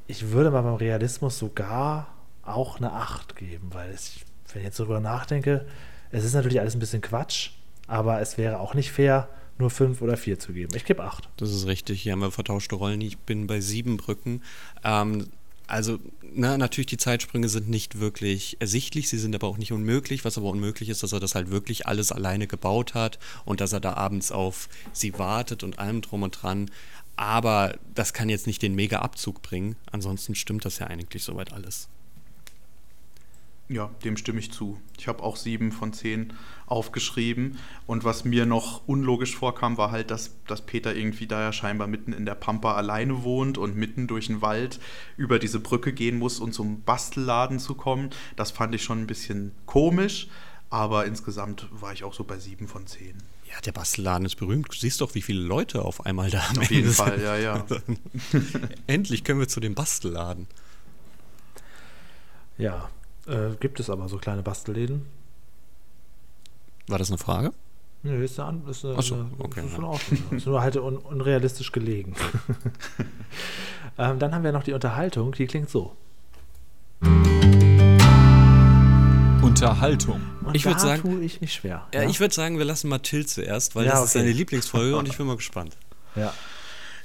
Ich würde mal beim Realismus sogar auch eine acht geben, weil ich, wenn ich jetzt darüber nachdenke, es ist natürlich alles ein bisschen Quatsch, aber es wäre auch nicht fair, nur fünf oder vier zu geben. Ich gebe acht. Das ist richtig, hier haben wir vertauschte Rollen. Ich bin bei sieben Brücken. Ähm, also, na, natürlich, die Zeitsprünge sind nicht wirklich ersichtlich, sie sind aber auch nicht unmöglich. Was aber unmöglich ist, dass er das halt wirklich alles alleine gebaut hat und dass er da abends auf sie wartet und allem drum und dran. Aber das kann jetzt nicht den Mega-Abzug bringen. Ansonsten stimmt das ja eigentlich soweit alles. Ja, dem stimme ich zu. Ich habe auch sieben von zehn aufgeschrieben. Und was mir noch unlogisch vorkam, war halt, dass, dass Peter irgendwie da ja scheinbar mitten in der Pampa alleine wohnt und mitten durch den Wald über diese Brücke gehen muss, um zum Bastelladen zu kommen. Das fand ich schon ein bisschen komisch, aber insgesamt war ich auch so bei sieben von zehn. Ja, der Bastelladen ist berühmt. Du siehst doch, wie viele Leute auf einmal da am Auf jeden Ende Fall, sind. ja, ja. Endlich können wir zu dem Bastelladen. Ja. Äh, gibt es aber so kleine Bastelläden? War das eine Frage? Nö, ist eine, ist eine, so, okay, ist eine Aufnahme. Ist nur halt un, unrealistisch gelegen. ähm, dann haben wir noch die Unterhaltung, die klingt so. Unterhaltung. Und ich da sagen, tue ich mich schwer. Ja, ja? Ich würde sagen, wir lassen mal Till zuerst, weil ja, das okay. ist seine Lieblingsfolge und ich bin mal gespannt. Ja.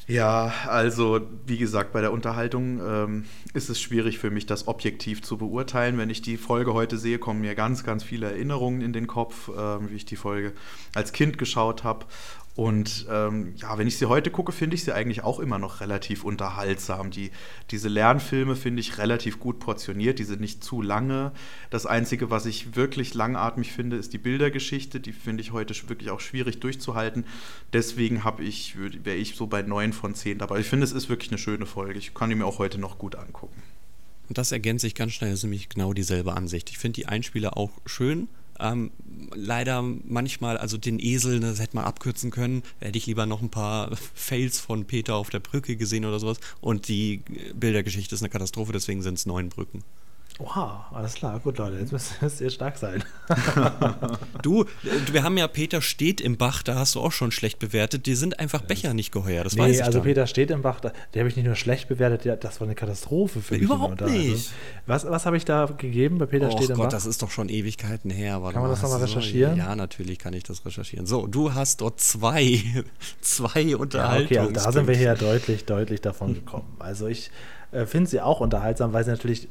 Ja, also wie gesagt, bei der Unterhaltung ähm, ist es schwierig für mich, das objektiv zu beurteilen. Wenn ich die Folge heute sehe, kommen mir ganz, ganz viele Erinnerungen in den Kopf, ähm, wie ich die Folge als Kind geschaut habe. Und ähm, ja, wenn ich sie heute gucke, finde ich sie eigentlich auch immer noch relativ unterhaltsam. Die, diese Lernfilme finde ich relativ gut portioniert, die sind nicht zu lange. Das Einzige, was ich wirklich langatmig finde, ist die Bildergeschichte. Die finde ich heute wirklich auch schwierig durchzuhalten. Deswegen habe ich, wäre ich so bei neun von zehn dabei. Ich finde, es ist wirklich eine schöne Folge. Ich kann die mir auch heute noch gut angucken. Und das ergänzt sich ganz schnell, das ist nämlich genau dieselbe Ansicht. Ich finde die Einspieler auch schön. Ähm, leider manchmal, also den Esel, das hätte man abkürzen können, hätte ich lieber noch ein paar Fails von Peter auf der Brücke gesehen oder sowas, und die Bildergeschichte ist eine Katastrophe, deswegen sind es neun Brücken. Oha, alles klar, gut Leute, jetzt müsst ihr sehr stark sein. Du, wir haben ja Peter steht im Bach, da hast du auch schon schlecht bewertet, die sind einfach Becher nicht geheuer, das nee, weiß ich also dann. Peter steht im Bach, der habe ich nicht nur schlecht bewertet, der, das war eine Katastrophe für mich. Überhaupt nicht. Was, was habe ich da gegeben bei Peter oh, steht im Gott, Bach? Oh Gott, das ist doch schon Ewigkeiten her. Kann man das nochmal recherchieren? So, ja, natürlich kann ich das recherchieren. So, du hast dort zwei, zwei Unterhaltungspunkte. Ja, okay, also da sind wir ja deutlich, deutlich davon gekommen. Also ich äh, finde sie auch unterhaltsam, weil sie natürlich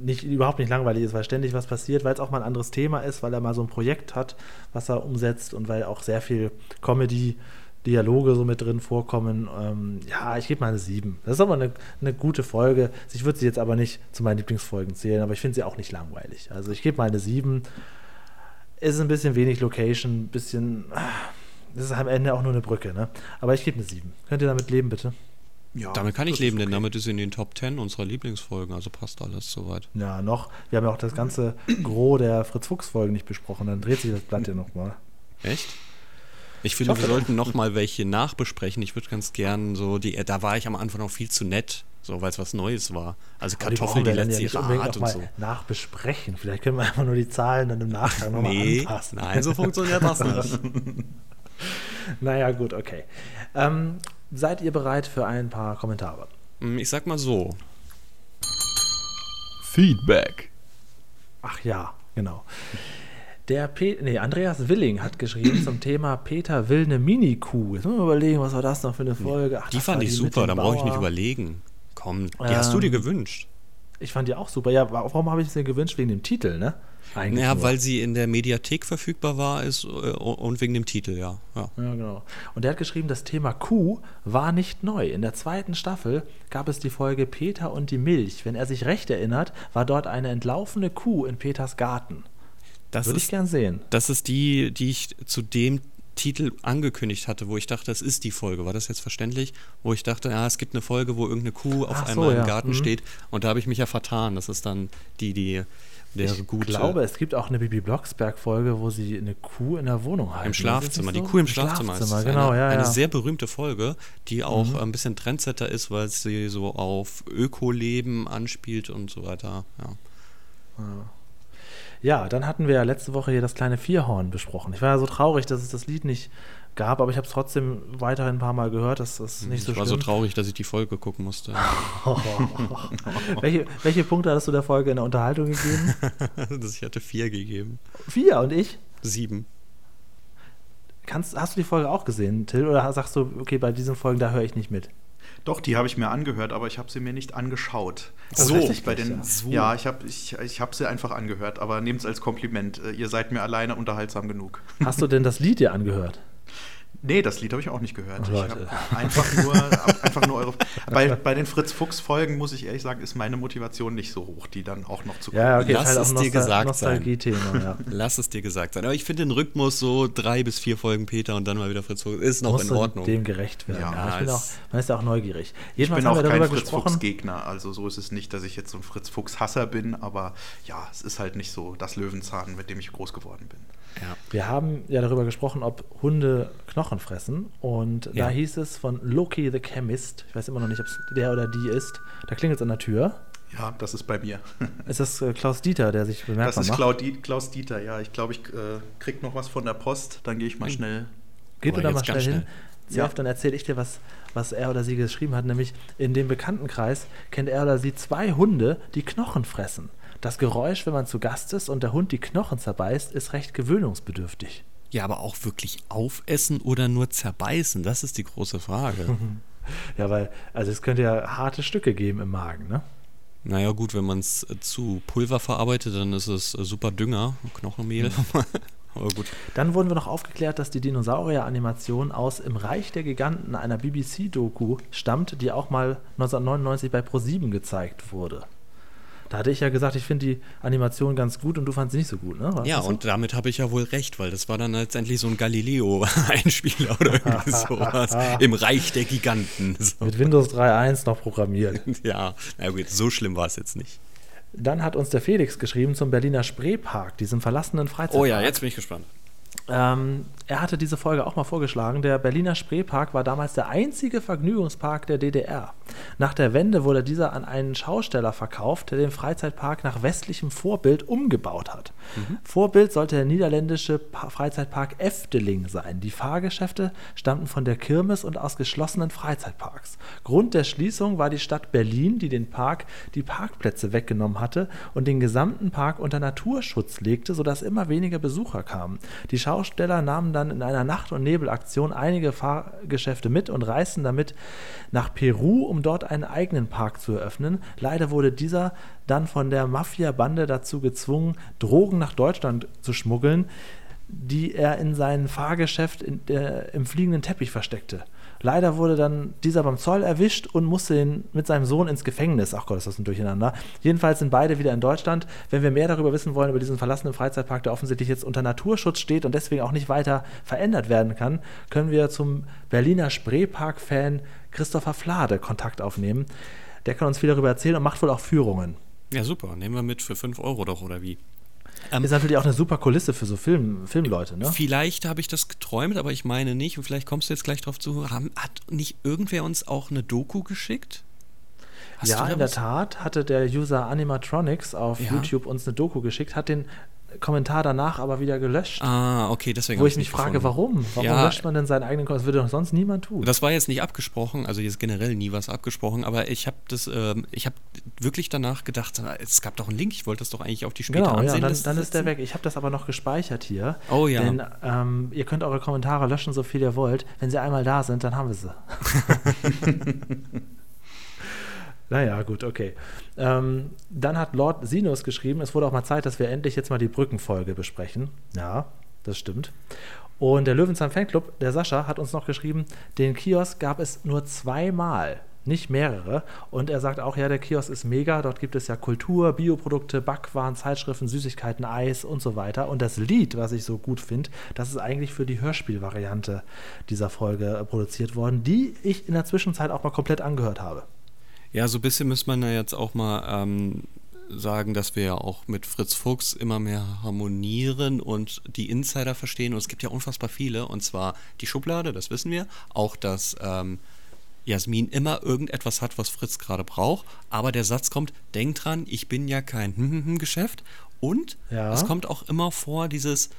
nicht, überhaupt nicht langweilig ist, weil ständig was passiert, weil es auch mal ein anderes Thema ist, weil er mal so ein Projekt hat, was er umsetzt und weil auch sehr viel Comedy, Dialoge so mit drin vorkommen. Ähm, ja, ich gebe mal eine sieben. Das ist aber eine, eine gute Folge. Ich würde sie jetzt aber nicht zu meinen Lieblingsfolgen zählen, aber ich finde sie auch nicht langweilig. Also ich gebe mal eine sieben. Ist ein bisschen wenig Location, ein bisschen, das ist am Ende auch nur eine Brücke, ne? Aber ich gebe eine sieben. Könnt ihr damit leben, bitte? Ja, damit kann ich leben, okay. Denn damit ist sie in den Top Ten unserer Lieblingsfolgen, also passt alles soweit. Ja, noch. Wir haben ja auch das ganze Gros der Fritz-Fuchs-Folgen nicht besprochen, dann dreht sich das Blatt ja nochmal. Echt? Ich finde, ich wir sollten nochmal welche nachbesprechen. Ich würde ganz gern so, die, da war ich am Anfang noch viel zu nett, so weil es was Neues war. Also aber Kartoffeln, die, die letzte ja ihre Art und so. Nachbesprechen, vielleicht können wir einfach nur die Zahlen dann im Nachgang nochmal nee, anpassen. Nein, so funktioniert das nicht. Naja, gut, okay. Ähm, Seid ihr bereit für ein paar Kommentare? Ich sag mal so. Feedback. Ach ja, genau. Der Pe- nee, Andreas Willing hat geschrieben zum Thema Peter will eine Mini-Kuh. Jetzt müssen wir überlegen, was war das noch für eine Folge? Ach, die fand ich super, da brauche ich nicht überlegen. Komm, die ähm, hast du dir gewünscht. Ich fand die auch super. Ja, warum habe ich es mir gewünscht? Wegen dem Titel, ne? Eigentlich ja, nur. Weil sie in der Mediathek verfügbar war ist und wegen dem Titel, ja. ja. Ja, genau. Und er hat geschrieben, das Thema Kuh war nicht neu. In der zweiten Staffel gab es die Folge Peter und die Milch. Wenn er sich recht erinnert, war dort eine entlaufene Kuh in Peters Garten. Das würde ist, ich gern sehen. Das ist die, die ich zu dem Titel angekündigt hatte, wo ich dachte, das ist die Folge. War das jetzt verständlich? Wo ich dachte, ja, es gibt eine Folge, wo irgendeine Kuh auf Ach einmal so, im ja. Garten mhm. steht. Und da habe ich mich ja vertan. Das ist dann die, die... Ich gute. glaube, es gibt auch eine Bibi Blocksberg-Folge, wo sie eine Kuh in der Wohnung halten. Im Schlafzimmer, so? Die Kuh im Schlafzimmer. Schlafzimmer ist genau, eine, ja, ja. eine sehr berühmte Folge, die auch mhm. ein bisschen Trendsetter ist, weil sie so auf Ökoleben anspielt und so weiter. Ja. ja. Ja, dann hatten wir ja letzte Woche hier das kleine Vierhorn besprochen. Ich war ja so traurig, dass es das Lied nicht gab, aber ich habe es trotzdem weiterhin ein paar Mal gehört, dass das nicht so schlimm ist. Ich war so traurig, dass ich die Folge gucken musste. Oh. welche, welche Punkte hattest du der Folge in der Unterhaltung gegeben? Ich hatte vier gegeben. Vier und ich? Sieben. Kannst, hast du die Folge auch gesehen, Till? Oder sagst du, okay, bei diesen Folgen, da höre ich nicht mit? Doch, die habe ich mir angehört, aber ich habe sie mir nicht angeschaut. Das so, richtig, bei den, ja. so. Ja, ich habe ich, ich hab sie einfach angehört, aber nehmt es als Kompliment. Ihr seid mir alleine unterhaltsam genug. Hast du denn das Lied dir angehört? Nee, das Lied habe ich auch nicht gehört. Oh, ich habe einfach nur, einfach nur eure. Bei, bei den Fritz-Fuchs-Folgen, muss ich ehrlich sagen, ist meine Motivation nicht so hoch, die dann auch noch zu gucken. Ja, okay, Lass halt es dir Nostal- gesagt sein. Ja. Lass es dir gesagt sein. Aber ich finde den Rhythmus so drei bis vier Folgen Peter und dann mal wieder Fritz-Fuchs ist noch in Ordnung. Dem gerecht werden. Ja, ja, ich bin auch, man ist ja auch neugierig. Jedenfalls ich bin auch kein Fritz-Fuchs-Gegner. Also so ist es nicht, dass ich jetzt so ein Fritz-Fuchs-Hasser bin, aber ja, es ist halt nicht so das Löwenzahn, mit dem ich groß geworden bin. Ja. Wir haben ja darüber gesprochen, ob Hunde Knochen fressen. Und ja. da hieß es von Loki the Chemist, ich weiß immer noch nicht, ob es der oder die ist, da klingelt es an der Tür. Ja, das ist bei mir. Ist das äh, Klaus Dieter, der sich bemerkbar macht? Das ist Klaus, Di- Klaus Dieter, ja. Ich glaube, ich äh, krieg noch was von der Post, dann gehe ich mal schnell. Geht du da mal schnell hin? Sehr oft, dann erzähle ich dir, was, was er oder sie geschrieben hat. Nämlich, in dem Bekanntenkreis kennt er oder sie zwei Hunde, die Knochen fressen. Das Geräusch, wenn man zu Gast ist und der Hund die Knochen zerbeißt, ist recht gewöhnungsbedürftig. Ja, aber auch wirklich aufessen oder nur zerbeißen? Das ist die große Frage. Ja, weil, also es könnte ja harte Stücke geben im Magen, ne? Naja gut, wenn man es zu Pulver verarbeitet, dann ist es super Dünger, Knochenmehl. Mhm. Aber gut. Dann wurden wir noch aufgeklärt, dass die Dinosaurier-Animation aus Im Reich der Giganten, einer B B C-Doku, stammt, die auch mal neunzehnhundertneunundneunzig bei ProSieben gezeigt wurde. Da hatte ich ja gesagt, ich finde die Animation ganz gut und du fandst sie nicht so gut, ne? War ja, so? Und damit habe ich ja wohl recht, weil das war dann letztendlich so ein Galileo-Einspieler oder irgendwie sowas. Im Reich der Giganten. So. Mit Windows drei Punkt eins noch programmiert. Ja, na gut, so schlimm war es jetzt nicht. Dann hat uns der Felix geschrieben zum Berliner Spreepark, diesem verlassenen Freizeitpark. Oh ja, jetzt bin ich gespannt. Ähm, er hatte diese Folge auch mal vorgeschlagen. Der Berliner Spreepark war damals der einzige Vergnügungspark der D D R. Nach der Wende wurde dieser an einen Schausteller verkauft, der den Freizeitpark nach westlichem Vorbild umgebaut hat. Mhm. Vorbild sollte der niederländische pa- Freizeitpark Efteling sein. Die Fahrgeschäfte stammten von der Kirmes und aus geschlossenen Freizeitparks. Grund der Schließung war die Stadt Berlin, die den Park die Parkplätze weggenommen hatte und den gesamten Park unter Naturschutz legte, sodass immer weniger Besucher kamen. Die Schau- Schausteller nahmen dann in einer Nacht- und Nebelaktion einige Fahrgeschäfte mit und reisten damit nach Peru, um dort einen eigenen Park zu eröffnen. Leider wurde dieser dann von der Mafia-Bande dazu gezwungen, Drogen nach Deutschland zu schmuggeln, die er in seinem Fahrgeschäft in der, im fliegenden Teppich versteckte. Leider wurde dann dieser beim Zoll erwischt und musste ihn mit seinem Sohn ins Gefängnis. Ach Gott, ist das ein Durcheinander. Jedenfalls sind beide wieder in Deutschland. Wenn wir mehr darüber wissen wollen, über diesen verlassenen Freizeitpark, der offensichtlich jetzt unter Naturschutz steht und deswegen auch nicht weiter verändert werden kann, können wir zum Berliner Spreepark-Fan Christopher Flade Kontakt aufnehmen. Der kann uns viel darüber erzählen und macht wohl auch Führungen. Ja, super. Nehmen wir mit für fünf Euro doch, oder wie? Ähm, ist natürlich auch eine super Kulisse für so Film, Filmleute, ne? Vielleicht habe ich das geträumt, aber ich meine nicht. Und vielleicht kommst du jetzt gleich drauf zu. Haben, hat nicht irgendwer uns auch eine Doku geschickt? Hast ja, in was? Der Tat hatte der User Animatronics auf ja. YouTube uns eine Doku geschickt, hat den Kommentar danach aber wieder gelöscht. Ah, okay, deswegen. Wo ich mich frage, warum? Warum ja, löscht man denn seinen eigenen Kommentar? Das würde doch sonst niemand tun. Das war jetzt nicht abgesprochen, also jetzt generell nie was abgesprochen, aber ich habe das, ähm, ich habe wirklich danach gedacht, es gab doch einen Link, ich wollte das doch eigentlich auf die später genau, ansehen. Genau, ja, dann, dann ist der weg. Ich habe das aber noch gespeichert hier. Oh ja. Denn ähm, ihr könnt eure Kommentare löschen, so viel ihr wollt. Wenn sie einmal da sind, dann haben wir sie. Naja, gut, okay. Ähm, dann hat Lord Sinus geschrieben, es wurde auch mal Zeit, dass wir endlich jetzt mal die Brückenfolge besprechen. Ja, das stimmt. Und der Löwenzahn-Fanclub, der Sascha, hat uns noch geschrieben, den Kiosk gab es nur zweimal, nicht mehrere. Und er sagt auch, ja, der Kiosk ist mega, dort gibt es ja Kultur, Bioprodukte, Backwaren, Zeitschriften, Süßigkeiten, Eis und so weiter. Und das Lied, was ich so gut finde, das ist eigentlich für die Hörspielvariante dieser Folge produziert worden, die ich in der Zwischenzeit auch mal komplett angehört habe. Ja, so ein bisschen muss man ja jetzt auch mal ähm, sagen, dass wir ja auch mit Fritz Fuchs immer mehr harmonieren und die Insider verstehen. Und es gibt ja unfassbar viele, und zwar die Schublade, das wissen wir. Auch, dass ähm, Jasmin immer irgendetwas hat, was Fritz gerade braucht. Aber der Satz kommt, denk dran, ich bin ja kein Geschäft. Und ja. Es kommt auch immer vor, dieses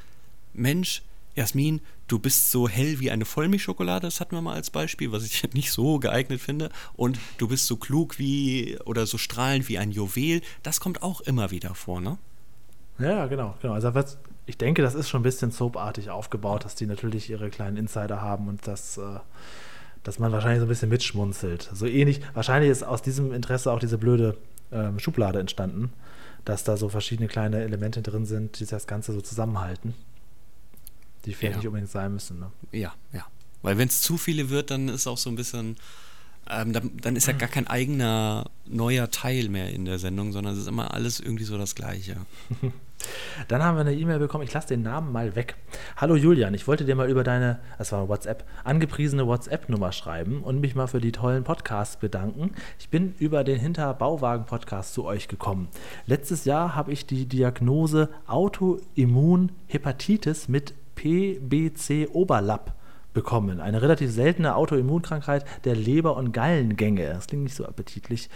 Mensch, Jasmin, du bist so hell wie eine Vollmilchschokolade, das hatten wir mal als Beispiel, was ich nicht so geeignet finde. Und du bist so klug wie oder so strahlend wie ein Juwel. Das kommt auch immer wieder vor, ne? Ja, genau, genau. Also ich denke, das ist schon ein bisschen soapartig aufgebaut, dass die natürlich ihre kleinen Insider haben und das, dass man wahrscheinlich so ein bisschen mitschmunzelt. So ähnlich, wahrscheinlich ist aus diesem Interesse auch diese blöde ähm, Schublade entstanden, dass da so verschiedene kleine Elemente drin sind, die das Ganze so zusammenhalten. Die vielleicht ja. nicht unbedingt sein müssen, ne? Ja, ja. Weil wenn es zu viele wird, dann ist auch so ein bisschen, ähm, dann, dann ist ja gar kein eigener neuer Teil mehr in der Sendung, sondern es ist immer alles irgendwie so das Gleiche. Dann haben wir eine E-Mail bekommen, ich lasse den Namen mal weg. Hallo Julian, ich wollte dir mal über deine, das war WhatsApp, angepriesene WhatsApp-Nummer schreiben und mich mal für die tollen Podcasts bedanken. Ich bin über den Hinterbauwagen-Podcast zu euch gekommen. Letztes Jahr habe ich die Diagnose Autoimmunhepatitis mit P B C-Overlap bekommen. Eine relativ seltene Autoimmunkrankheit der Leber- und Gallengänge. Das klingt nicht so appetitlich.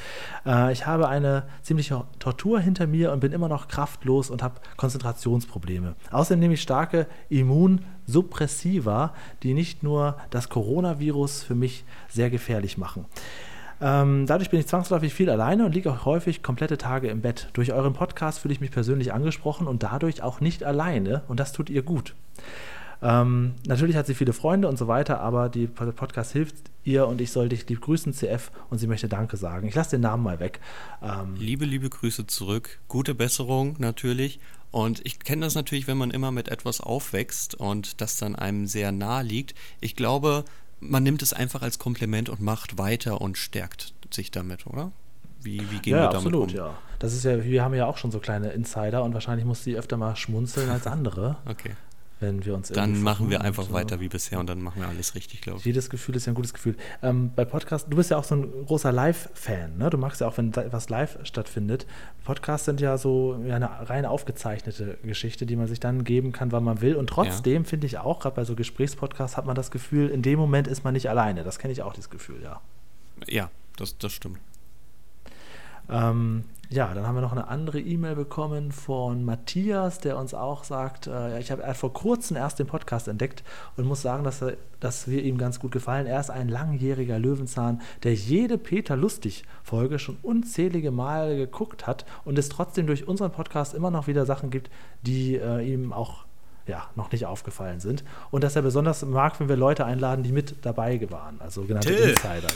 Äh, ich habe eine ziemliche Tortur hinter mir und bin immer noch kraftlos und habe Konzentrationsprobleme. Außerdem nehme ich starke Immunsuppressiva, die nicht nur das Coronavirus für mich sehr gefährlich machen. Ähm, dadurch bin ich zwangsläufig viel alleine und liege auch häufig komplette Tage im Bett. Durch euren Podcast fühle ich mich persönlich angesprochen und dadurch auch nicht alleine. Und das tut ihr gut. Ähm, natürlich hat sie viele Freunde und so weiter, aber der Podcast hilft ihr und ich soll dich lieb grüßen, C F, und sie möchte Danke sagen. Ich lasse den Namen mal weg. Ähm, liebe, liebe Grüße zurück, gute Besserung natürlich, und ich kenne das natürlich, wenn man immer mit etwas aufwächst und das dann einem sehr nahe liegt. Ich glaube, man nimmt es einfach als Kompliment und macht weiter und stärkt sich damit, oder? Wie, wie gehen ja, wir damit absolut, um? Ja, das ist ja, wir haben ja auch schon so kleine Insider und wahrscheinlich muss sie öfter mal schmunzeln als andere. Okay. Wenn wir uns dann machen wir einfach so weiter wie bisher und dann machen wir alles richtig, glaube ich. Jedes Gefühl ist ja ein gutes Gefühl. Ähm, bei Podcasts, du bist ja auch so ein großer Live-Fan, ne? Du magst ja auch, wenn was live stattfindet. Podcasts sind ja so eine rein aufgezeichnete Geschichte, die man sich dann geben kann, wann man will. Und trotzdem ja. finde ich auch, gerade bei so Gesprächspodcasts hat man das Gefühl, in dem Moment ist man nicht alleine. Das kenne ich auch, dieses Gefühl, ja. Ja, das, das stimmt. Ähm, ja, dann haben wir noch eine andere E-Mail bekommen von Matthias, der uns auch sagt, äh, ich habe vor kurzem erst den Podcast entdeckt und muss sagen, dass, er, dass wir ihm ganz gut gefallen. Er ist ein langjähriger Löwenzahn, der jede Peter Lustig-Folge schon unzählige Mal geguckt hat und es trotzdem durch unseren Podcast immer noch wieder Sachen gibt, die äh, ihm auch ja, noch nicht aufgefallen sind. Und dass er besonders mag, wenn wir Leute einladen, die mit dabei waren. Also genannte Till. Insider.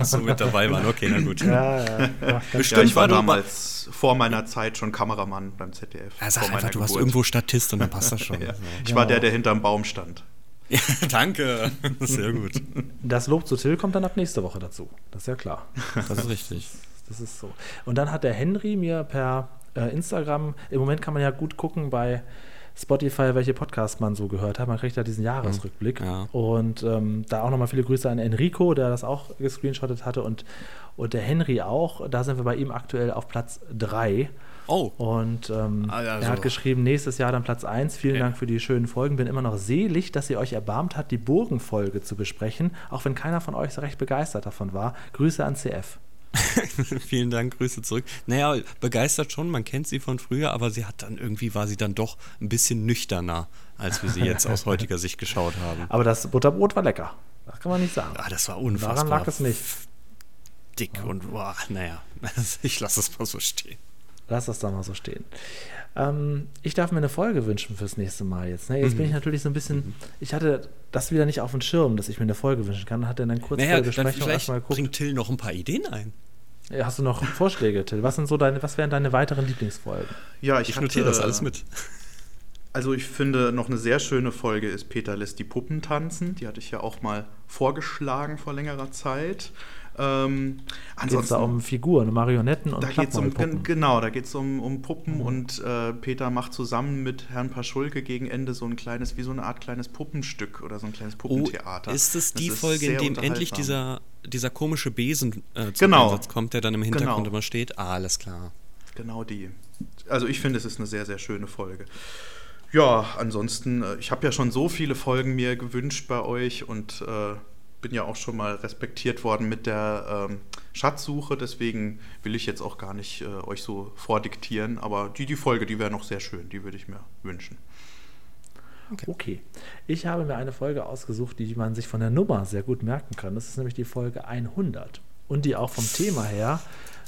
Achso, mit dabei waren. Okay, na gut. Ja, ja, ja, bestimmt, ja, ich war damals mal vor meiner Zeit schon Kameramann beim Z D F. Ja, sag vor einfach, du Geburt. Warst irgendwo Statist und dann passt das schon. Ja. Ich war der, der hinterm Baum stand. Ja, danke, sehr gut. Das Lob zu Till kommt dann ab nächste Woche dazu. Das ist ja klar. Das ist richtig. Das ist so. Und dann hat der Henry mir per äh, Instagram, im Moment kann man ja gut gucken bei Spotify, welche Podcasts man so gehört hat. Man kriegt ja diesen Jahresrückblick. Ja. Und ähm, da auch nochmal viele Grüße an Enrico, der das auch gescreenshottet hatte und, und der Henry auch. Da sind wir bei ihm aktuell auf Platz drei. Oh. Und ähm, also. er hat geschrieben, nächstes Jahr dann Platz eins. Vielen ja. Dank für die schönen Folgen. Bin immer noch selig, dass ihr euch erbarmt habt, die Burgenfolge zu besprechen, auch wenn keiner von euch so recht begeistert davon war. Grüße an C F. Vielen Dank, Grüße zurück. Naja, begeistert schon, man kennt sie von früher, aber sie hat dann irgendwie, war sie dann doch ein bisschen nüchterner, als wir sie jetzt aus heutiger Sicht geschaut haben. Aber das Butterbrot war lecker, das kann man nicht sagen. Ah, das war unfassbar. Daran lag es nicht. Dick ja. und, boah, naja, ich lasse es mal so stehen. Lass das da mal so stehen. Ähm, ich darf mir eine Folge wünschen fürs nächste Mal jetzt. Ne? Jetzt mhm. bin ich natürlich so ein bisschen, ich hatte das wieder nicht auf dem Schirm, dass ich mir eine Folge wünschen kann. Hat er dann kurz naja, vor der Besprechung erstmal geguckt. Bringt Till noch ein paar Ideen ein. Ja, hast du noch Vorschläge, Till? Was sind so deine, was wären deine weiteren Lieblingsfolgen? Ja, ich, ich notiere das alles mit. Also ich finde, noch eine sehr schöne Folge ist Peter lässt die Puppen tanzen. Die hatte ich ja auch mal vorgeschlagen vor längerer Zeit. Ähm, ansonsten geht es da um Figuren, Marionetten und Klappmannpuppen. Um, genau, da geht es um, um Puppen mhm. und äh, Peter macht zusammen mit Herrn Paschulke gegen Ende so ein kleines, wie so eine Art kleines Puppenstück oder so ein kleines Puppentheater. Oh, ist es die das Folge, in dem endlich dieser, dieser komische Besen äh, zum genau. Einsatz kommt, der dann im Hintergrund genau. immer steht? Ah, alles klar. Genau die. Also ich finde, es ist eine sehr, sehr schöne Folge. Ja, ansonsten, ich habe ja schon so viele Folgen mir gewünscht bei euch und äh, bin ja auch schon mal respektiert worden mit der ähm, Schatzsuche, deswegen will ich jetzt auch gar nicht äh, euch so vordiktieren, aber die, die Folge, die wäre noch sehr schön, die würde ich mir wünschen. Okay. okay. Ich habe mir eine Folge ausgesucht, die man sich von der Nummer sehr gut merken kann. Das ist nämlich die Folge hundert und die auch vom Thema her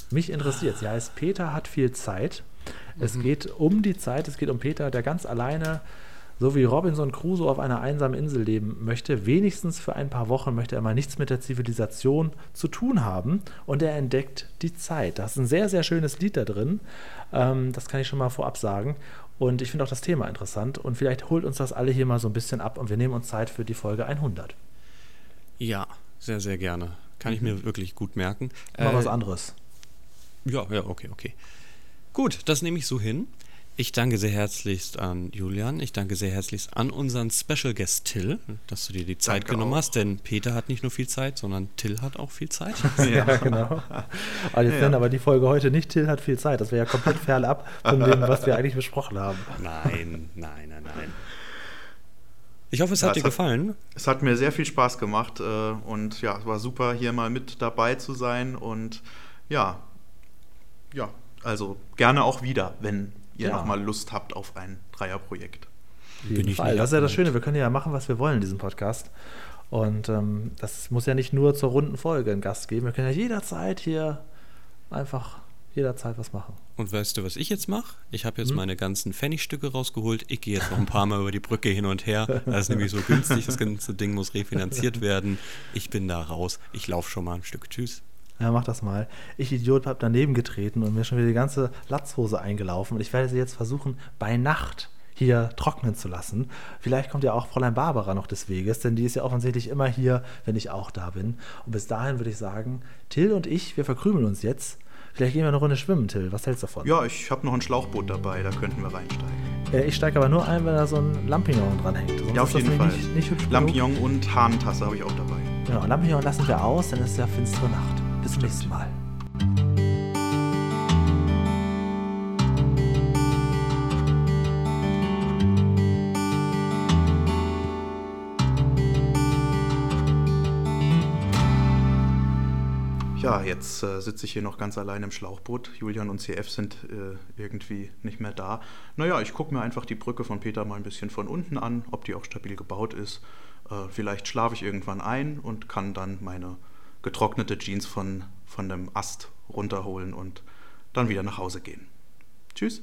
mich interessiert. Sie heißt Peter hat viel Zeit. Es mhm. geht um die Zeit, es geht um Peter, der ganz alleine, so wie Robinson Crusoe, auf einer einsamen Insel leben möchte. Wenigstens für ein paar Wochen möchte er mal nichts mit der Zivilisation zu tun haben und er entdeckt die Zeit. Da ist ein sehr, sehr schönes Lied da drin. Ähm, das kann ich schon mal vorab sagen. Und ich finde auch das Thema interessant und vielleicht holt uns das alle hier mal so ein bisschen ab und wir nehmen uns Zeit für die Folge hundert. Ja, sehr, sehr gerne. Kann ich mir wirklich gut merken. Mal äh, was anderes. Ja, ja, okay, okay. Gut, das nehme ich so hin. Ich danke sehr herzlichst an Julian, ich danke sehr herzlichst an unseren Special Guest Till, dass du dir die Zeit danke genommen auch. hast, denn Peter hat nicht nur viel Zeit, sondern Till hat auch viel Zeit. Ja, genau. Aber jetzt ja. nennen aber die Folge heute nicht Till hat viel Zeit, das wäre ja komplett fernab von dem, was wir eigentlich besprochen haben. Nein, nein, nein, nein. Ich hoffe, es ja, hat es dir hat, gefallen. Es hat mir sehr viel Spaß gemacht äh, und ja, es war super, hier mal mit dabei zu sein und ja, ja, also gerne auch wieder, wenn ihr ja. nochmal Lust habt auf ein Dreierprojekt. Bin ich das ist ja das Schöne, wir können ja machen, was wir wollen in diesem Podcast. Und ähm, das muss ja nicht nur zur runden Folge einen Gast geben. Wir können ja jederzeit hier einfach jederzeit was machen. Und weißt du, was ich jetzt mache? Ich habe jetzt hm. meine ganzen Pfennigstücke rausgeholt. Ich gehe jetzt noch ein paar Mal über die Brücke hin und her. Das ist nämlich so günstig. Das ganze Ding muss refinanziert werden. Ich bin da raus. Ich laufe schon mal ein Stück. Tschüss. Ja, mach das mal. Ich, Idiot, habe daneben getreten und mir schon wieder die ganze Latzhose eingelaufen. Und ich werde sie jetzt versuchen, bei Nacht hier trocknen zu lassen. Vielleicht kommt ja auch Fräulein Barbara noch des Weges, denn die ist ja offensichtlich immer hier, wenn ich auch da bin. Und bis dahin würde ich sagen, Till und ich, wir verkrümeln uns jetzt. Vielleicht gehen wir eine Runde schwimmen, Till. Was hältst du davon? Ja, ich habe noch ein Schlauchboot dabei, da könnten wir reinsteigen. Äh, ich steige aber nur ein, wenn da so ein Lampignon dranhängt. Sonst ja, auf jeden Fall. Nicht, nicht hübsch Lampignon genug. Und Hahntasse habe ich auch dabei. Genau, Lampignon lassen wir aus, dann ist ja finstere Nacht. Bis zum nächsten Mal. Ja, jetzt äh, sitze ich hier noch ganz allein im Schlauchboot. Julian und C F sind äh, irgendwie nicht mehr da. Naja, ich gucke mir einfach die Brücke von Peter mal ein bisschen von unten an, ob die auch stabil gebaut ist. Äh, vielleicht schlafe ich irgendwann ein und kann dann meine getrocknete Jeans von, von dem Ast runterholen und dann wieder nach Hause gehen. Tschüss.